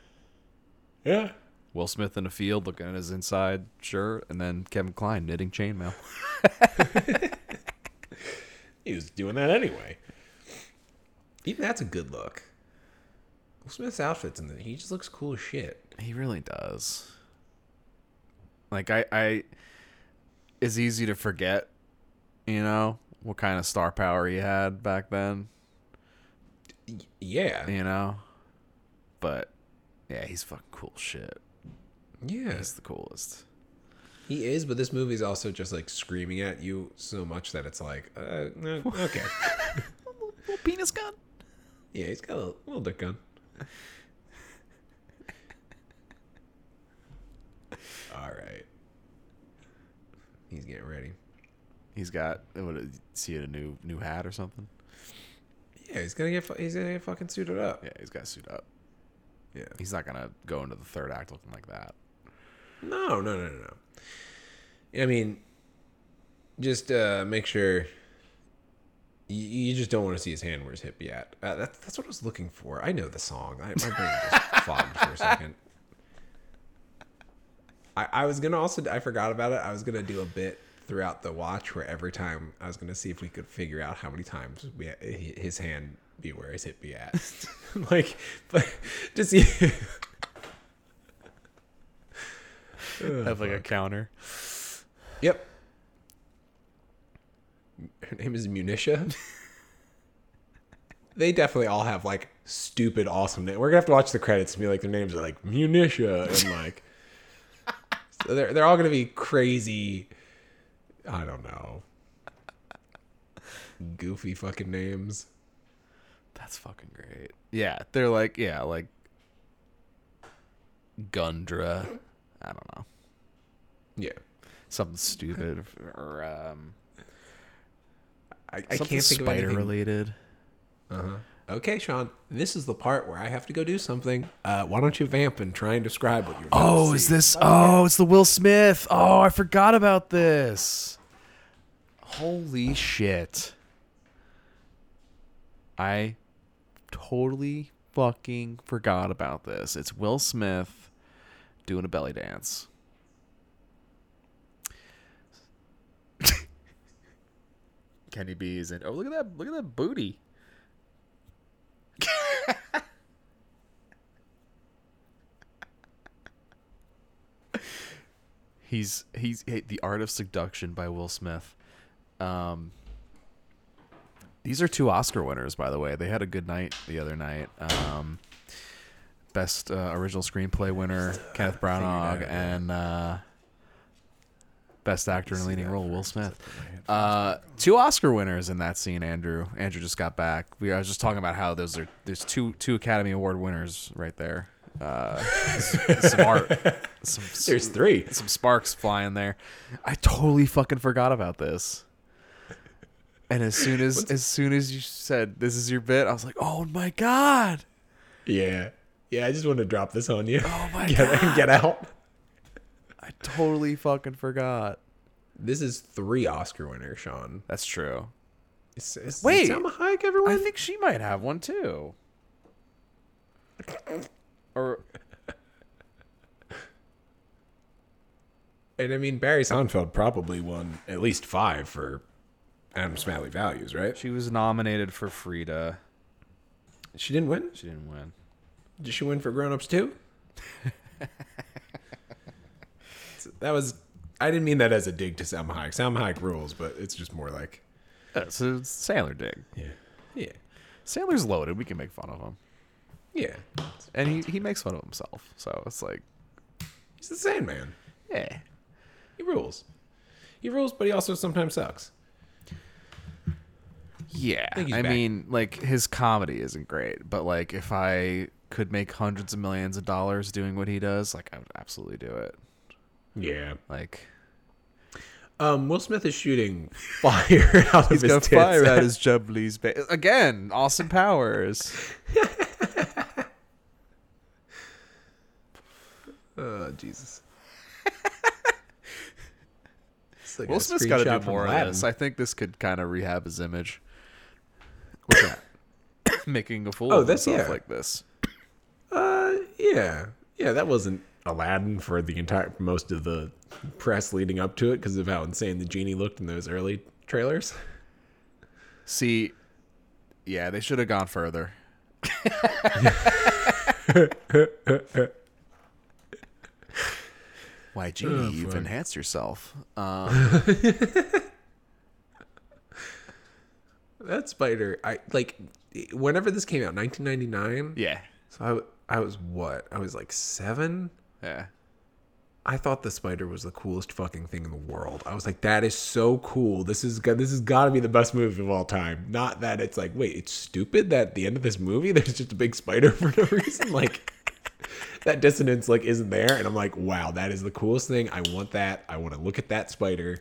Yeah. Will Smith in the field looking at his inside shirt, and then Kevin Kline knitting chainmail. He was doing that anyway. Even that's a good look. Will Smith's outfits in there, he just looks cool as shit. He really does. Like, I it's easy to forget, you know, what kind of star power he had back then. Yeah. You know? But, yeah, he's fucking cool shit. Yeah. He's the coolest. He is, but this movie's also just, like, screaming at you so much that it's like, no, okay. Little penis gun? Yeah, he's got a little dick gun. All right. He's getting ready. He's got, see a new hat or something? Yeah, he's gonna get fucking suited up. Yeah, he's got to suit up. Yeah. He's not going to go into the third act looking like that. No. I mean, just make sure you just don't want to see his hand where his hip yet. That's what I was looking for. I know the song. My brain just fogged for a second. I was going to also, I forgot about it. I was going to do a bit throughout the watch where every time I was going to see if we could figure out how many times his hand be where his hip be at. Like, but just see. Have like a counter. Yep. Her name is Munitia. They definitely all have like stupid awesome names. We're gonna have to watch the credits and be like, their names are like Munitia and like. So they're all gonna be crazy. I don't know. Goofy fucking names. That's fucking great. Yeah, they're like, Gundra. I don't know. Yeah. Something stupid. Or, I something can't think of anything. Spider related. Uh-huh. Okay, Sean, this is the part where I have to go do something. Why don't you vamp and try and describe what you're about to see? It's the Will Smith. Oh, I forgot about this. Holy shit. I totally fucking forgot about this. It's Will Smith doing a belly dance. Kenny B is in. Oh, look at that booty. He's the art of seduction by Will Smith. These are two Oscar winners, by the way. They had a good night the other night. Best original screenplay winner, Kenneth Branagh, and best actor in a leading role, Will Smith. Two Oscar winners in that scene, Andrew. Andrew just got back. I was just talking about how there's two Academy Award winners right there. Some art. There's three. Some sparks flying there. I totally fucking forgot about this. And as soon as you said this is your bit, I was like, oh my god. Yeah, I just want to drop this on you. Oh my god. Get out. I totally fucking forgot. This is three Oscar winners, Sean. That's true. Wait, Salma Hayek ever win? I think she might have one too. Or And I mean, Barry Sonnenfeld probably won at least 5 for Addams Family Values, right? She was nominated for Frida. She didn't win? She didn't win. Did she win for Grown Ups too? That was... I didn't mean that as a dig to Salma Hayek. Salma Hayek rules, but it's just more like... It's a Sandler dig. Yeah. Yeah. Sandler's loaded. We can make fun of him. Yeah. And he makes fun of himself. So it's like... He's the Sandman. Yeah. He rules. He rules, but he also sometimes sucks. Yeah. I mean, like, his comedy isn't great, but, like, if I could make hundreds of millions of dollars doing what he does, like, I would absolutely do it. Yeah. Like... Will Smith is shooting fire out of his tits. He's got fire out his Jubilee's base. Again, Austin Powers. Oh, Jesus. Like Will Smith's got to do more of this. I think this could kind of rehab his image. What's that? Making a fool of himself like this. Yeah. Yeah, that wasn't Aladdin for the entire most of the press leading up to it because of how insane the genie looked in those early trailers. See, yeah, they should have gone further. Why, genie, you've enhanced yourself. That spider, I like. Whenever this came out, 1999. Yeah. So I was what? I was like 7. Yeah. I thought the spider was the coolest fucking thing in the world. I was like, that is so cool. This has got to be the best movie of all time. Not that it's like, wait, it's stupid that at the end of this movie, there's just a big spider for no reason. Like, that dissonance, like, isn't there. And I'm like, wow, that is the coolest thing. I want that. I want to look at that spider.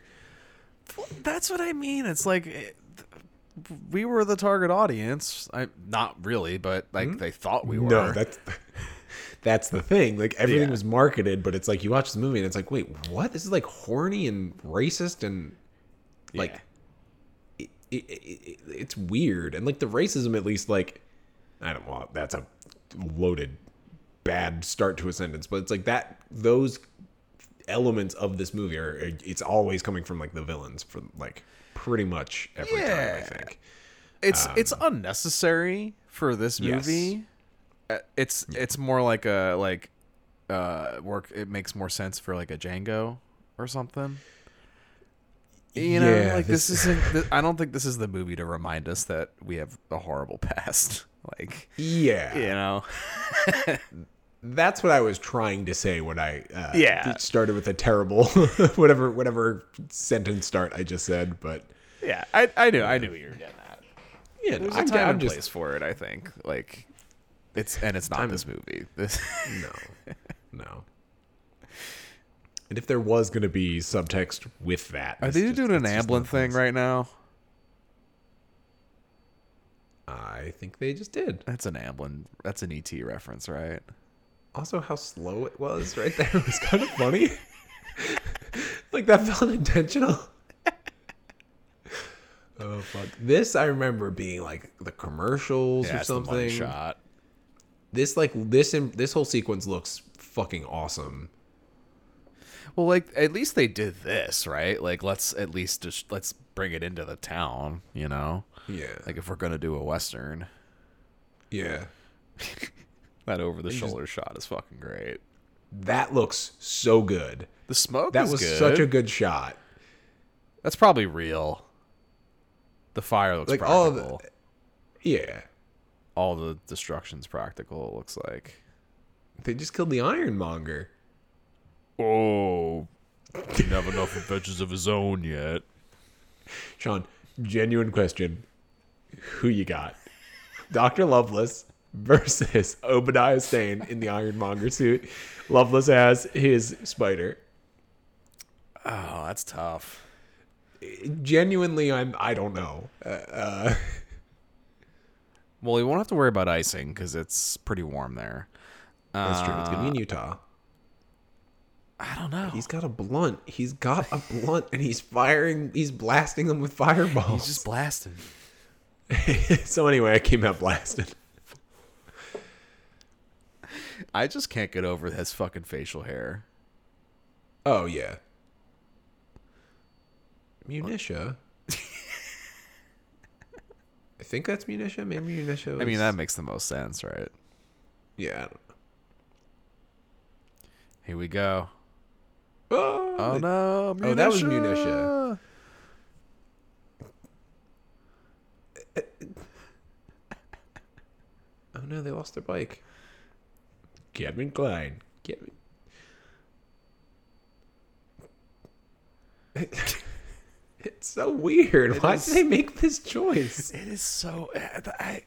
That's what I mean. It's like... we were the target audience. Not really, but like they thought we were. No, that's the thing. Like everything was marketed, but it's like you watch the movie and it's like, wait, what? This is like horny and racist and like it's weird. And like the racism, at least, like I don't know. That's a loaded, bad start to a sentence, but it's like that. Those elements of this movie are. It's always coming from like the villains for like. Pretty much every time, I think. It's unnecessary for this movie. Yes. It's more like a work. It makes more sense for like a Django or something. You know, like this isn't. I don't think this is the movie to remind us that we have a horrible past. Like, yeah, you know. That's what I was trying to say when I started with a terrible whatever sentence start I just said, but yeah, I knew what you were getting at. Yeah, there's a time and place for it. I think like it's not this movie. No. And if there was going to be subtext with that, are they doing an Amblin thing right now? I think they just did. That's an Amblin. That's an ET reference, right? Also, how slow it was right there was kind of funny. Like, that felt intentional. Oh, fuck. This, I remember being, like, the commercials or something. Yeah, it's the one shot. This whole sequence looks fucking awesome. Well, like, at least they did this, right? Like, let's at least just, let's bring it into the town, you know? Yeah. Like, if we're going to do a Western. Yeah. That over-the-shoulder shot is fucking great. That looks so good. The smoke is good. That was such a good shot. That's probably real. The fire looks like practical. All the destruction's practical, it looks like. They just killed the Ironmonger. Oh. Didn't have enough adventures of his own yet. Sean, genuine question. Who you got? Dr. Loveless... versus Obadiah Stane in the Ironmonger suit. Loveless has his spider. Oh, that's tough. Genuinely, I don't know. Well, you won't have to worry about icing because it's pretty warm there. That's true. It's going to be in Utah. I don't know. He's got a blunt. And he's blasting them with fireballs. He's just blasting. So anyway, I came out blasting. I just can't get over his fucking facial hair. Oh, yeah. Munisha? I think that's Munisha. Maybe Munisha was... I mean, that makes the most sense, right? Yeah, I don't know. Here we go. Oh no, Munisha. Oh, that was Munisha. Oh no, they lost their bike. Kevin Kline. Kevin. It's so weird. Why did they make this choice? It is so... I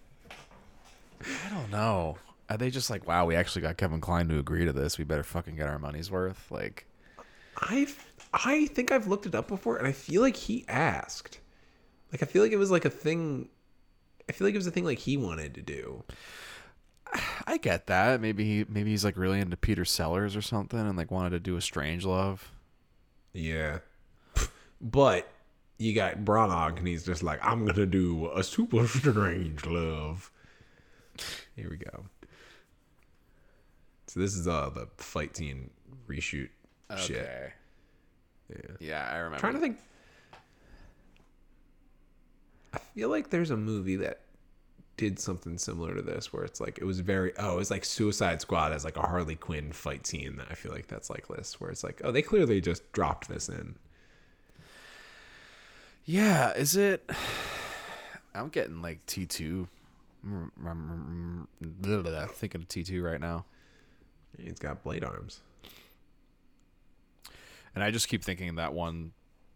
don't know. Are they just like, wow, we actually got Kevin Kline to agree to this. We better fucking get our money's worth. Like, I think I've looked it up before, and I feel like he asked. Like, I feel like it was like a thing. I feel like it was a thing like he wanted to do. I get that. Maybe he's like really into Peter Sellers or something, and like wanted to do a Strangelove. Yeah, but you got Branagh, and he's just like, I'm gonna do a super Strangelove. Here we go. So this is the fight scene reshoot. Okay. Shit. Yeah, I remember. I'm trying to think. I feel like there's a movie that did something similar to this where it's like, it was very, oh, it's like Suicide Squad as like a Harley Quinn fight scene. I feel like that's like this, where it's like, oh, they clearly just dropped this in. Yeah, is it? I'm getting like T2. I'm thinking of T2 right now. It's got blade arms. And I just keep thinking that one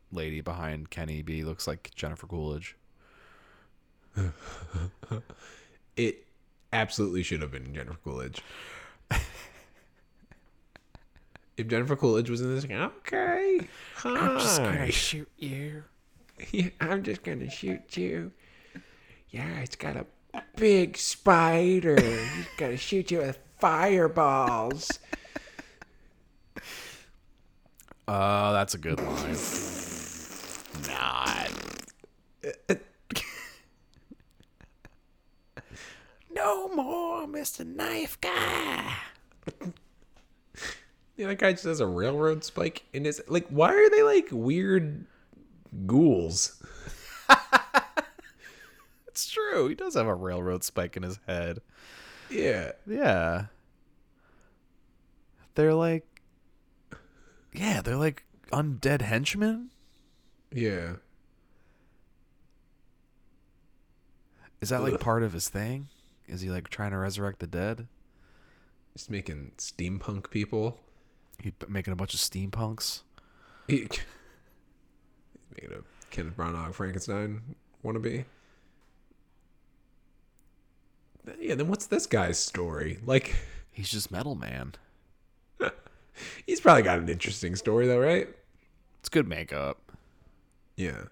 lady behind Kenny B looks like Jennifer Coolidge. It absolutely should have been Jennifer Coolidge. If Jennifer Coolidge was in this, okay, hi. I'm just gonna shoot you. Yeah, I'm just gonna shoot you. Yeah, it's got a big spider. He's gonna shoot you with fireballs. That's a good line. Not. No more, Mr. Knife Guy. Yeah, that guy just has a railroad spike in his... Like, why are they, like, weird ghouls? It's true. He does have a railroad spike in his head. Yeah. Yeah. They're, like... Yeah, they're like undead henchmen. Yeah. Is that like part of his thing? Is he like trying to resurrect the dead? He's making steampunk people. He's making a bunch of steampunks. He's making a Kenneth Branagh Frankenstein wannabe. Yeah, then what's this guy's story? Like, he's just Metal Man. He's probably got an interesting story, though, right? It's good makeup. Yeah.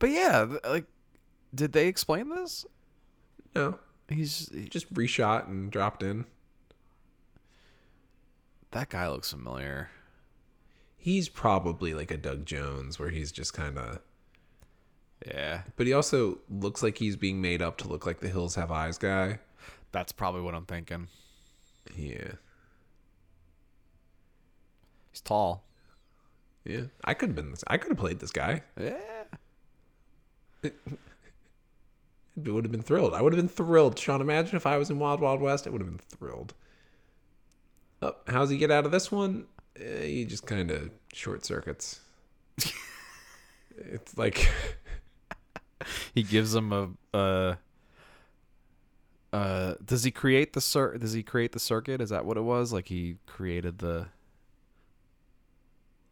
But yeah, like, did they explain this? No. He just reshot and dropped in. That guy looks familiar. He's probably like a Doug Jones, where he's just kind of... Yeah. But he also looks like he's being made up to look like the Hills Have Eyes guy. That's probably what I'm thinking. Yeah. He's tall. Yeah. I could have played this guy. Yeah. I would have been thrilled. I would have been thrilled. Sean, imagine if I was in Wild Wild West. I would have been thrilled. Oh, how's he get out of this one? He just kind of short circuits. It's like... He gives him does he create the circuit? Is that what it was? Like, he created the...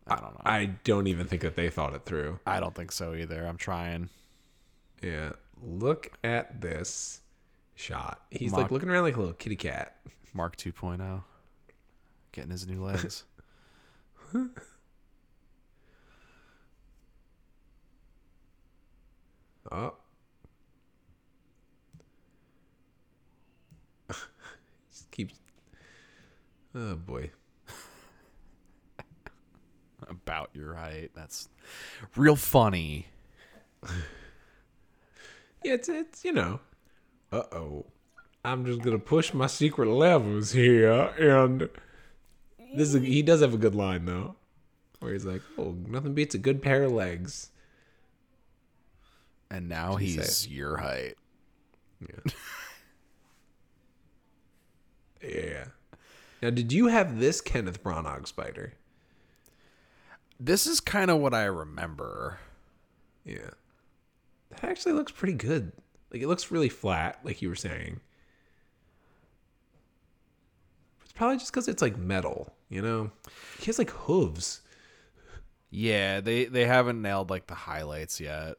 I don't know. I don't even think that they thought it through. I don't think so either. I'm trying. Yeah. Look at this shot. He's like looking around like a little kitty cat. Mark 2.0. Getting his new legs. Oh. Just keeps... Oh, boy. About your height. That's real funny. Yeah, it's you know. Uh-oh. I'm just going to push my secret levels here. And he does have a good line, though. where he's like, oh, nothing beats a good pair of legs. And now he's your height. Yeah. Yeah. Now, did you have this Kenneth Branagh Spider? This is kind of what I remember. Yeah. That actually looks pretty good. Like, it looks really flat, like you were saying. It's probably just because it's, like, metal, you know? He has, like, hooves. Yeah, they haven't nailed, like, the highlights yet.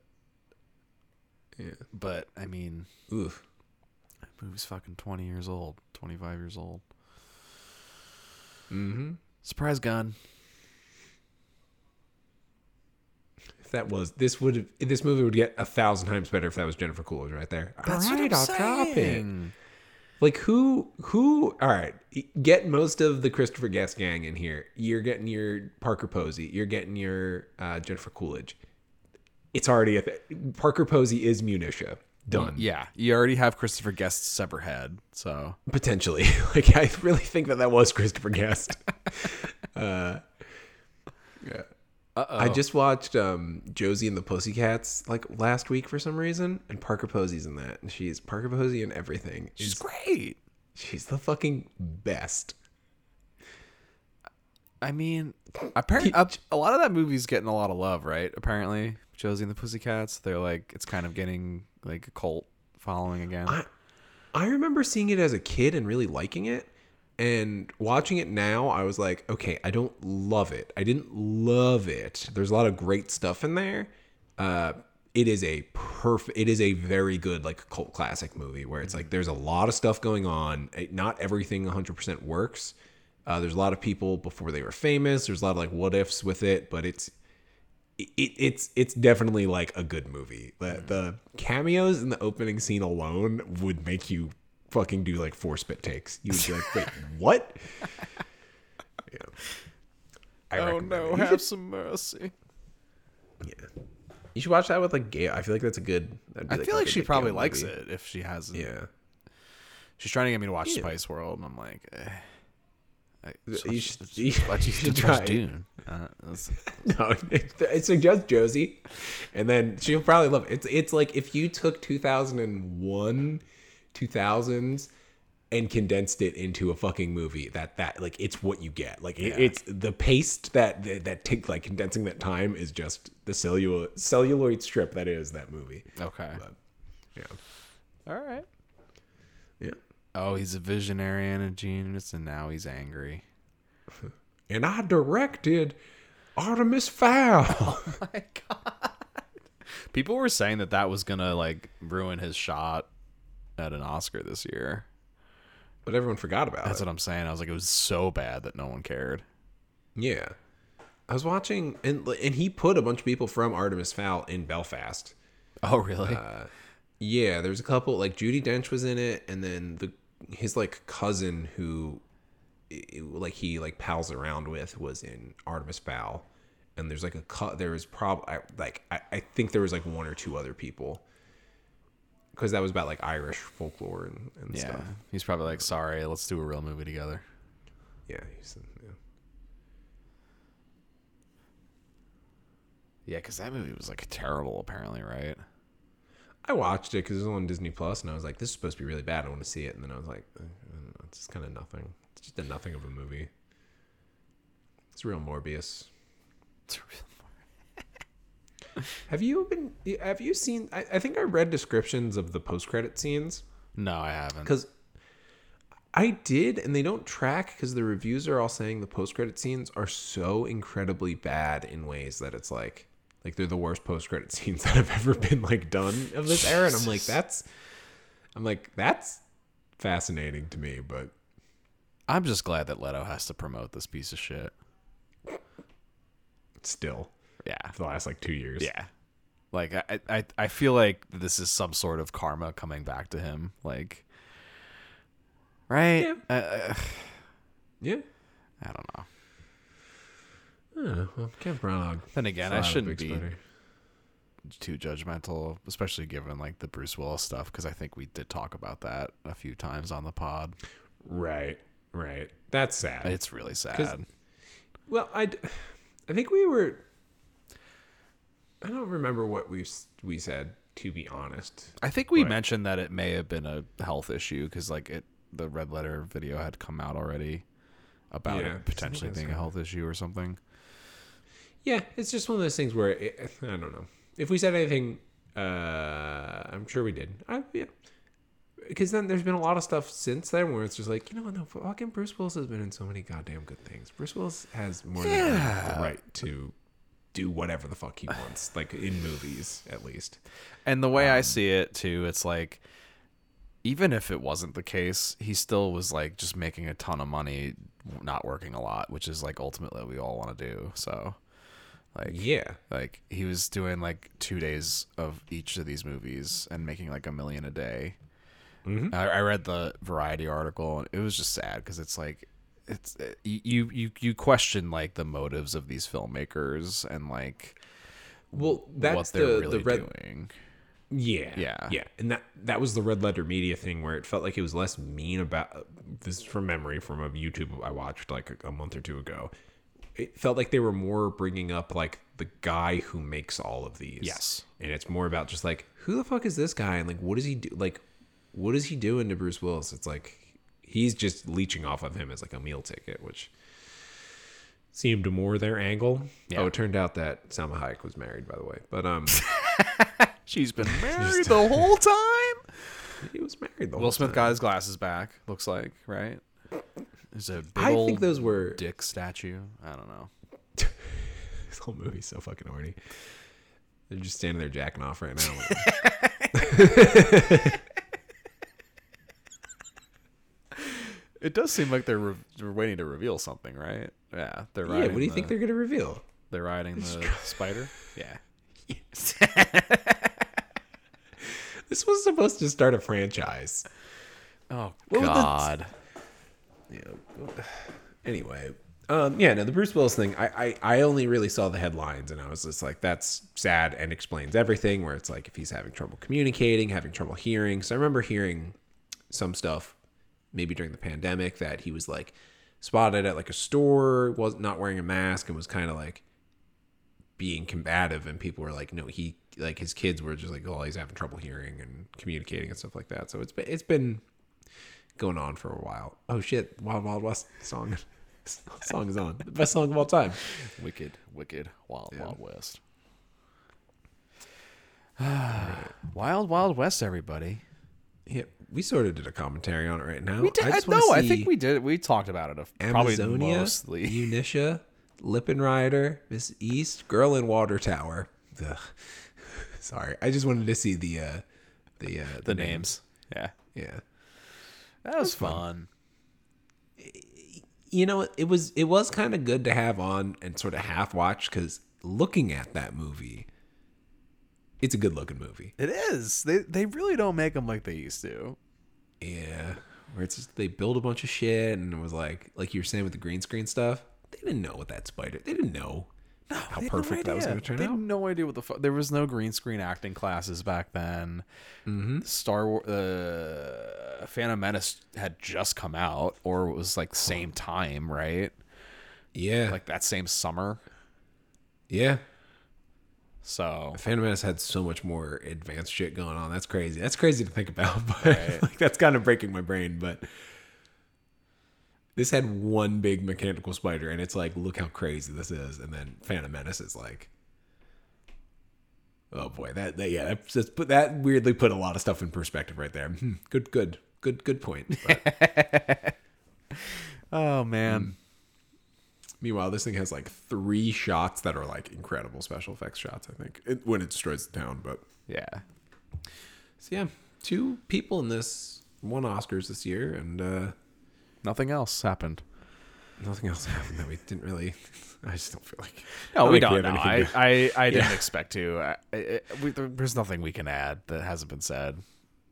Yeah. But, I mean... Oof. That movie's fucking 20 years old. 25 years old. Mm-hmm. Surprise gun. If that was... This movie would get 1,000 times better if that was Jennifer Coolidge right there. That's right, I'll cop it. Like, who... All right. Get most of the Christopher Guest gang in here. You're getting your Parker Posey. You're getting your Jennifer Coolidge. It's already a... Parker Posey is Munitia. Done. Yeah. You already have Christopher Guest's sever head, so... Potentially. Like, I really think that was Christopher Guest. Yeah. Uh-oh. I just watched Josie and the Pussycats like last week for some reason, and Parker Posey's in that, and she's Parker Posey in everything. She's great. She's the fucking best. I mean, apparently a lot of that movie's getting a lot of love, right? Apparently, Josie and the Pussycats, they're like, it's kind of getting like a cult following again. I remember seeing it as a kid and really liking it. And watching it now, I was like, okay, I don't love it. I didn't love it. There's a lot of great stuff in there. It is a very good like cult classic movie where it's like there's a lot of stuff going on. Not everything 100% works. There's a lot of people before they were famous. There's a lot of like what ifs with it, but it's definitely like a good movie. The cameos in the opening scene alone would make you fucking do like 4 spit takes. You would be like, wait, what? Yeah. Oh no, have some mercy. Yeah, you should watch that with like Gail. I feel like that's a good... I feel like she probably likes it if she hasn't. Yeah, she's trying to get me to watch Spice World, and I'm like, you should try Dune. No, I suggest Josie, and then she'll probably love it. It's like if you took 2001. 2000s and condensed it into a fucking movie that like it's what you get. Like it's the paste that take like condensing that time is just the celluloid strip that is that movie. Okay. But, yeah. All right. Yeah. Oh, he's a visionary and a genius, and now he's angry. And I directed Artemis Fowl. Oh my god. People were saying that was gonna like ruin his shot at an Oscar this year, but everyone forgot about it. That's what I'm saying. I was like, it was so bad that no one cared. Yeah, I was watching, and he put a bunch of people from Artemis Fowl in Belfast. Oh, really? Yeah, there's a couple. Like Judi Dench was in it, and then his like cousin who, like he like pals around with, was in Artemis Fowl. And there's like I think there was like one or two other people. Because that was about like Irish folklore and stuff. He's probably like, sorry, let's do a real movie together. Yeah. Yeah, because that movie was like terrible apparently, right? I watched it because it was on Disney Plus, and I was like, this is supposed to be really bad. I want to see it. And then I was like, I don't know, it's just kind of nothing. It's just a nothing of a movie. It's real Morbius. Have you seen I think I read descriptions of the post-credit scenes. No, I haven't. Because I did, and they don't track because the reviews are all saying the post-credit scenes are so incredibly bad in ways that it's like they're the worst post-credit scenes that have ever been like done of this era. And I'm like, that's fascinating to me, but I'm just glad that Leto has to promote this piece of shit. Still. Yeah. For the last, like, 2 years. Yeah. Like, I feel like this is some sort of karma coming back to him. Like, right? Yeah. Yeah. I don't know. Oh, well, Kevin Branagh. Then again, I shouldn't be too judgmental, especially given, like, the Bruce Willis stuff, because I think we did talk about that a few times on the pod. Right. That's sad. It's really sad. Well, I think we were... I don't remember what we said, to be honest. I think we mentioned that it may have been a health issue because, like, the Red Letter video had come out already about it potentially being a health issue or something. Yeah, it's just one of those things where I don't know if we said anything. I'm sure we did. Because then there's been a lot of stuff since then where it's just like, you know, no, fucking Bruce Willis has been in so many goddamn good things. Bruce Willis has more than the right to do whatever the fuck he wants, like in movies at least. And the way I see it too, it's like, even if it wasn't the case, he still was like just making a ton of money, not working a lot, which is like ultimately what we all want to do. So, like, yeah, like he was doing like 2 days of each of these movies and making like $1 million a day. Mm-hmm. I read the Variety article and it was just sad because it's like you question like the motives of these filmmakers and like, well, that's what they're doing. Yeah. And that was the Red Letter Media thing where it felt like it was less mean about this. From memory, from a YouTube I watched like a month or two ago, it felt like they were more bringing up like the guy who makes all of these. Yes. And it's more about just like, who the fuck is this guy? And like, what does he do? Like, what is he doing to Bruce Willis? It's like, he's just leeching off of him as like a meal ticket, which seemed more their angle. Yeah. Oh, it turned out that Salma Hayek was married, by the way, but, she's been married the whole time. He was married the whole time. Will Smith got his glasses back, looks like, right? There's a big old think those were... dick statue. I don't know. This whole movie's so fucking horny. They're just standing there jacking off right now. It does seem like they're waiting to reveal something, right? Yeah, they're riding. Yeah, what do you think they're going to reveal? They're riding the spider? Yeah. Yes. This was supposed to start a franchise. Oh, God. Yeah. Anyway. The Bruce Willis thing, I only really saw the headlines and I was just like, that's sad and explains everything, where it's like if he's having trouble communicating, having trouble hearing. So I remember hearing some stuff maybe during the pandemic that he was like spotted at like a store, was not wearing a mask and was kind of like being combative, and people were like, no, he, like his kids were just like, oh, he's having trouble hearing and communicating and stuff like that. So it's been going on for a while. Oh shit, Wild Wild West song is on. The best song of all time. Wicked Wild Wild West. Wild Wild West, everybody. Yeah, we sort of did a commentary on it right now. We did. I think we did. We talked about it. Amazonia, mostly. Unisha, Lippin Rider, Miss East, Girl in Water Tower. Ugh. Sorry, I just wanted to see the names. Yeah. That was fun. You know, it was kind of good to have on and sort of half watch, because looking at that movie, it's a good looking movie. It is. They really don't make them like they used to. Yeah, where it's just, they build a bunch of shit, and it was like you were saying with the green screen stuff, they didn't know what that spider. They didn't know how perfect that was going to turn out. They had no idea what the fuck. There was no green screen acting classes back then. Mm-hmm. Star Wars, Phantom Menace had just come out, or it was like same time, right? Yeah, like that same summer. Yeah. So Phantom Menace had so much more advanced shit going on. That's crazy. That's crazy to think about. But right. Like that's kind of breaking my brain, but. This had one big mechanical spider, and it's like, look how crazy this is. And then Phantom Menace is like, oh boy, that weirdly put a lot of stuff in perspective right there. Good point. But, oh man. Meanwhile, this thing has like 3 shots that are like incredible special effects shots. I think when it destroys the town, but yeah. So yeah, 2 people in this, won Oscars this year, and. Nothing else happened. Nothing else happened that we didn't really... I just don't feel like... No, we don't know. I didn't expect to. There's nothing we can add that hasn't been said.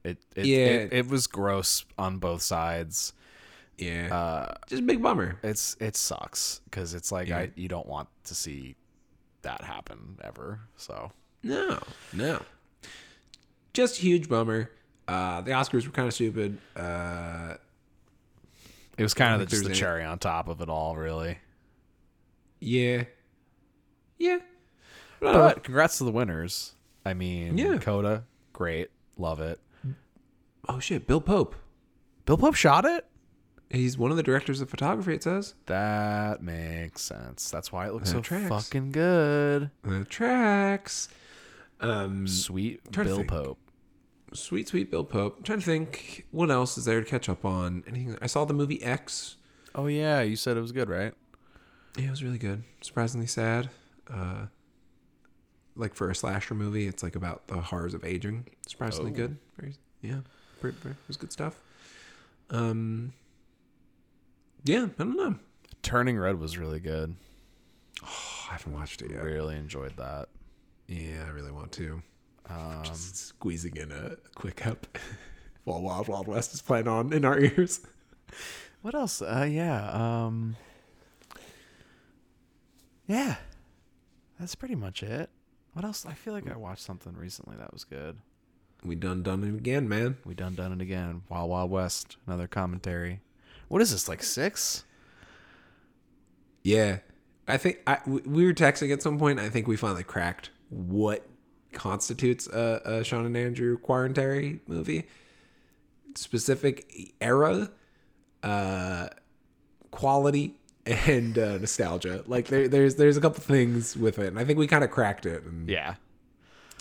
It was gross on both sides. Yeah. Just a big bummer. It sucks, because it's like you don't want to see that happen ever. So No. Just a huge bummer. The Oscars were kind of stupid. It was kind of just the cherry on top of it all, really. Yeah. Yeah. But congrats to the winners. I mean, yeah. Coda, great. Love it. Oh, shit. Bill Pope. Bill Pope shot it? He's one of the directors of photography, it says. That makes sense. That's why it looks so fucking good. The tracks. Sweet Bill Pope. Sweet, sweet Bill Pope. I'm trying to think what else is there to catch up on. Anything? I saw the movie X. Oh, yeah. You said it was good, right? Yeah, it was really good. Surprisingly sad. Like for a slasher movie, it's like about the horrors of aging. Surprisingly good. Yeah. It was good stuff. Yeah, I don't know. Turning Red was really good. Oh, I haven't watched it yet. Really enjoyed that. Yeah, I really want to. Just squeezing in a quick up while Wild Wild West is playing on in our ears. What else? Yeah, that's pretty much it. What else? I feel like I watched something recently that was good. We done it again, man. We done it again. Wild Wild West, another commentary. What is this, like 6? Yeah. I think we were texting at some point. I think we finally cracked what constitutes a Sean and Andrew Quarantary movie. Specific era, quality, and nostalgia. Like there's a couple things with it, and I think we kind of cracked it. And yeah.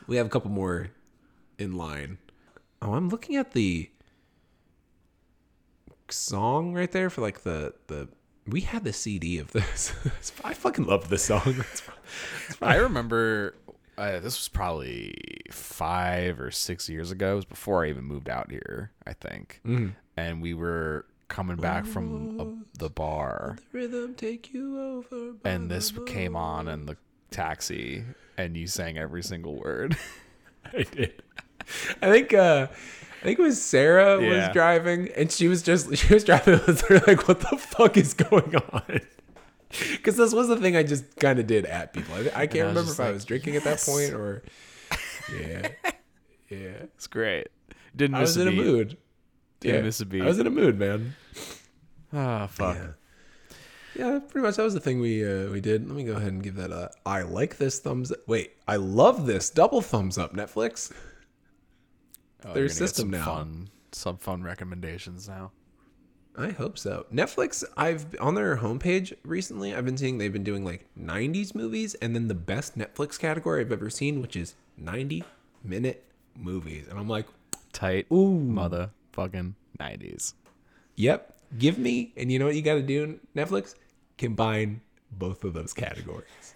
We have a couple more in line. Oh, I'm looking at the song right there for like the we had the CD of this. I fucking love this song. I remember this was probably 5 or 6 years ago. It was before I even moved out here, I think. Mm. And we were coming back from the bar. The rhythm take you over. And this came on in the taxi, and you sang every single word. I did. I think it was Sarah was driving, and she was driving with her like, what the fuck is going on? Because this was the thing I just kind of did at people. I can't remember if I was drinking at that point or... Yeah. Yeah. It's great. Didn't miss a beat. I was in a mood. Didn't miss a beat. I was in a mood, man. Ah, oh, fuck. Yeah, pretty much that was the thing we did. Let me go ahead and give that a... I like this thumbs up. Wait, I love this double thumbs up, Netflix. Oh, their system now. Some fun recommendations now. I hope so. Netflix, I've on their homepage recently, I've been seeing they've been doing like 90s movies, and then the best Netflix category I've ever seen, which is 90-minute movies. And I'm like, tight, ooh, motherfucking 90s. Yep. Give me, and you know what you got to do, Netflix? Combine both of those categories.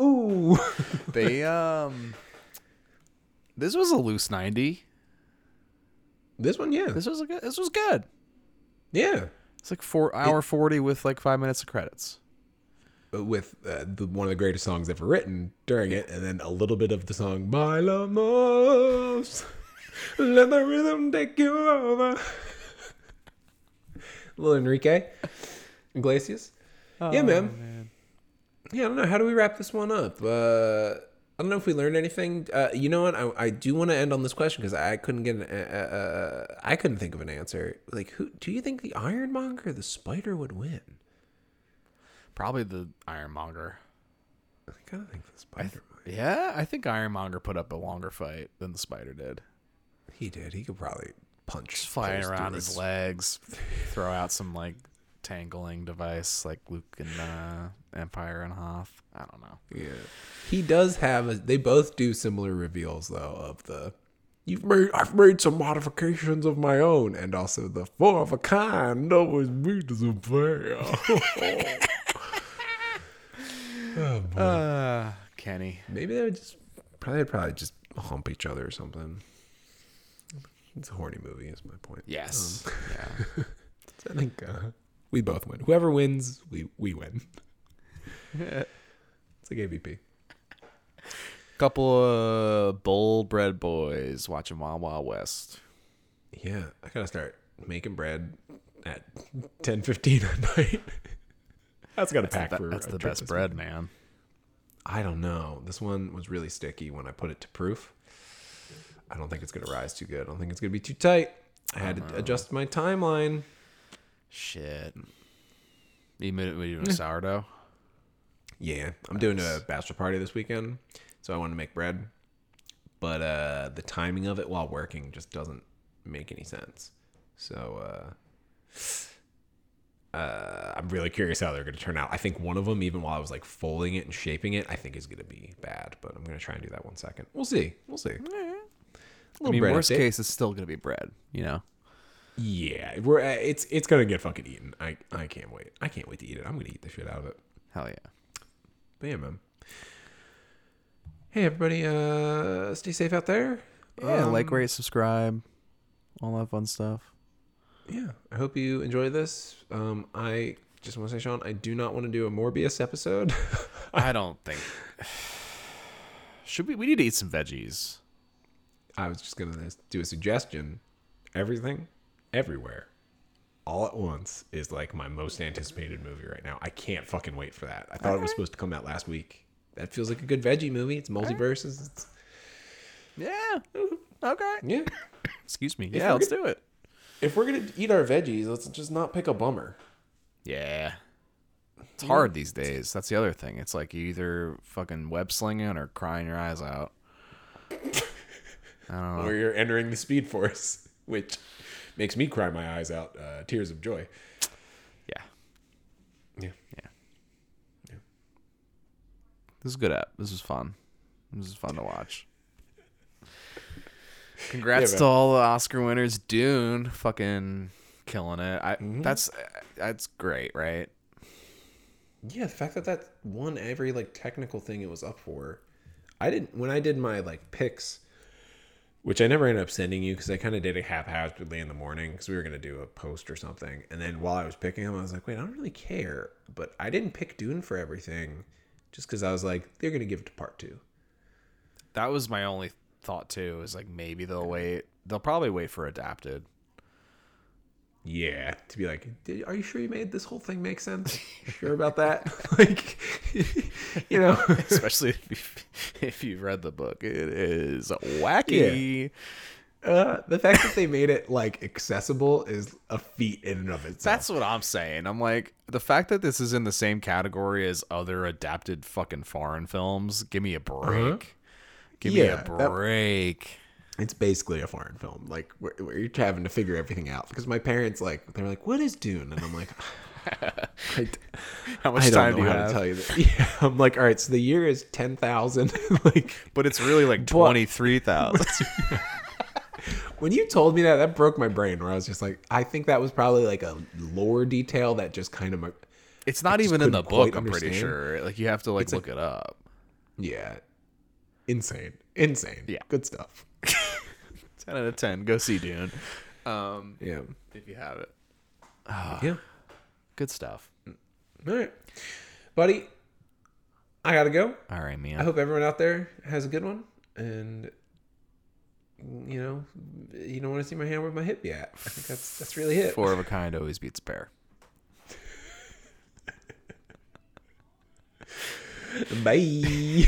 Ooh. They this was a loose 90. This one, yeah. This was good. Yeah. It's like 4 hour 40 with like 5 minutes of credits. With one of the greatest songs ever written during it, and then a little bit of the song "My Love Moves." Let the rhythm take you over. Little Enrique Iglesias. Oh, yeah, man. Yeah, I don't know. How do we wrap this one up? I don't know if we learned anything. You know what? I do want to end on this question because I couldn't get I couldn't think of an answer. Like, who do you think, the Ironmonger or the Spider would win? Probably the Ironmonger. I kind of think the Spider might. Yeah, I think Ironmonger put up a longer fight than the Spider did. He did. He could probably punch, flying around his legs, throw out some like tangling device like Luke and Empire and Hoth. I don't know. Yeah, he does have they both do similar reveals though of the I've made some modifications of my own, and also the four of a kind always made as a player. Oh boy, Kenny. Maybe they would just probably just hump each other or something. It's a horny movie, is my point. Yes. Yeah. I think we both win. Whoever wins, we win. It's like AVP. Couple of bowl bread boys watching Wild Wild West. Yeah, I gotta start making bread at 10:15 at night. That's gotta pack for. That's the best bread, man. I don't know. This one was really sticky when I put it to proof. I don't think it's gonna rise too good. I don't think it's gonna be too tight. I had to adjust my timeline. Shit. You made it with sourdough? Yeah. I'm doing a bachelor party this weekend, so I want to make bread. But the timing of it while working just doesn't make any sense. So I'm really curious how they're going to turn out. I think one of them, even while I was like folding it and shaping it, I think is going to be bad. But I'm going to try and do that one second. We'll see. Right. Worst case, it's still going to be bread, you know? Yeah, it's going to get fucking eaten. I can't wait. I can't wait to eat it. I'm going to eat the shit out of it. Hell yeah. But yeah, man. Hey, everybody. Stay safe out there. Yeah, like, rate, subscribe. All that fun stuff. Yeah, I hope you enjoy this. I just want to say, Sean, I do not want to do a Morbius episode. I don't think. We need to eat some veggies. I was just going to do a suggestion. Everything, Everywhere, All at Once is like my most anticipated movie right now. I can't fucking wait for that. I thought it was supposed to come out last week. That feels like a good veggie movie. It's multiverses. Right. Yeah. Okay. Yeah. Excuse me. Yeah, let's do it. If we're going to eat our veggies, let's just not pick a bummer. Yeah. It's hard these days. That's the other thing. It's like you either fucking web slinging or crying your eyes out. I don't know. Or you're entering the Speed Force, which makes me cry my eyes out. Tears of joy. Yeah. This is a good app. This is fun. This is fun to watch. Congrats to all the Oscar winners. Dune, fucking killing it. That's great, right? Yeah, the fact that won every like technical thing it was up for. I didn't when I did my like picks, which I never ended up sending you because I kind of did it haphazardly in the morning because we were gonna do a post or something. And then while I was picking them, I was like, wait, I don't really care. But I didn't pick Dune for everything, just because I was like, they're gonna give it to part two. That was my only thought too, is like maybe they'll probably wait for adapted, to be like, are you sure you made this whole thing make sense? Sure about that? Like, you know, especially if you've read the book, it is wacky. The fact that they made it like accessible is a feat in and of itself. That's what I'm saying. I'm like, the fact that this is in the same category as other adapted fucking foreign films, give me a break. Give me a break. It's basically a foreign film. Like, where you're having to figure everything out. Because my parents, like, they're like, what is Dune? And I'm like, how much time do you have? I don't know how to tell you that. Yeah, I'm like, all right, so the year is 10,000. Like, but it's really like 23,000. When you told me that broke my brain. Where I was just like, I think that was probably like a lore detail that just kind of. It's not even in the book, I'm pretty sure. Like, you have to like look it up. Yeah. Insane. Yeah, good stuff. 10 out of 10. Go see Dune. Yeah, if you have it. Yeah, good stuff. All right, buddy, I gotta go. All right, man. I hope everyone out there has a good one, and you don't want to see my hand where my hip yet. I think that's really it. Four of a kind always beats a pair. Bye.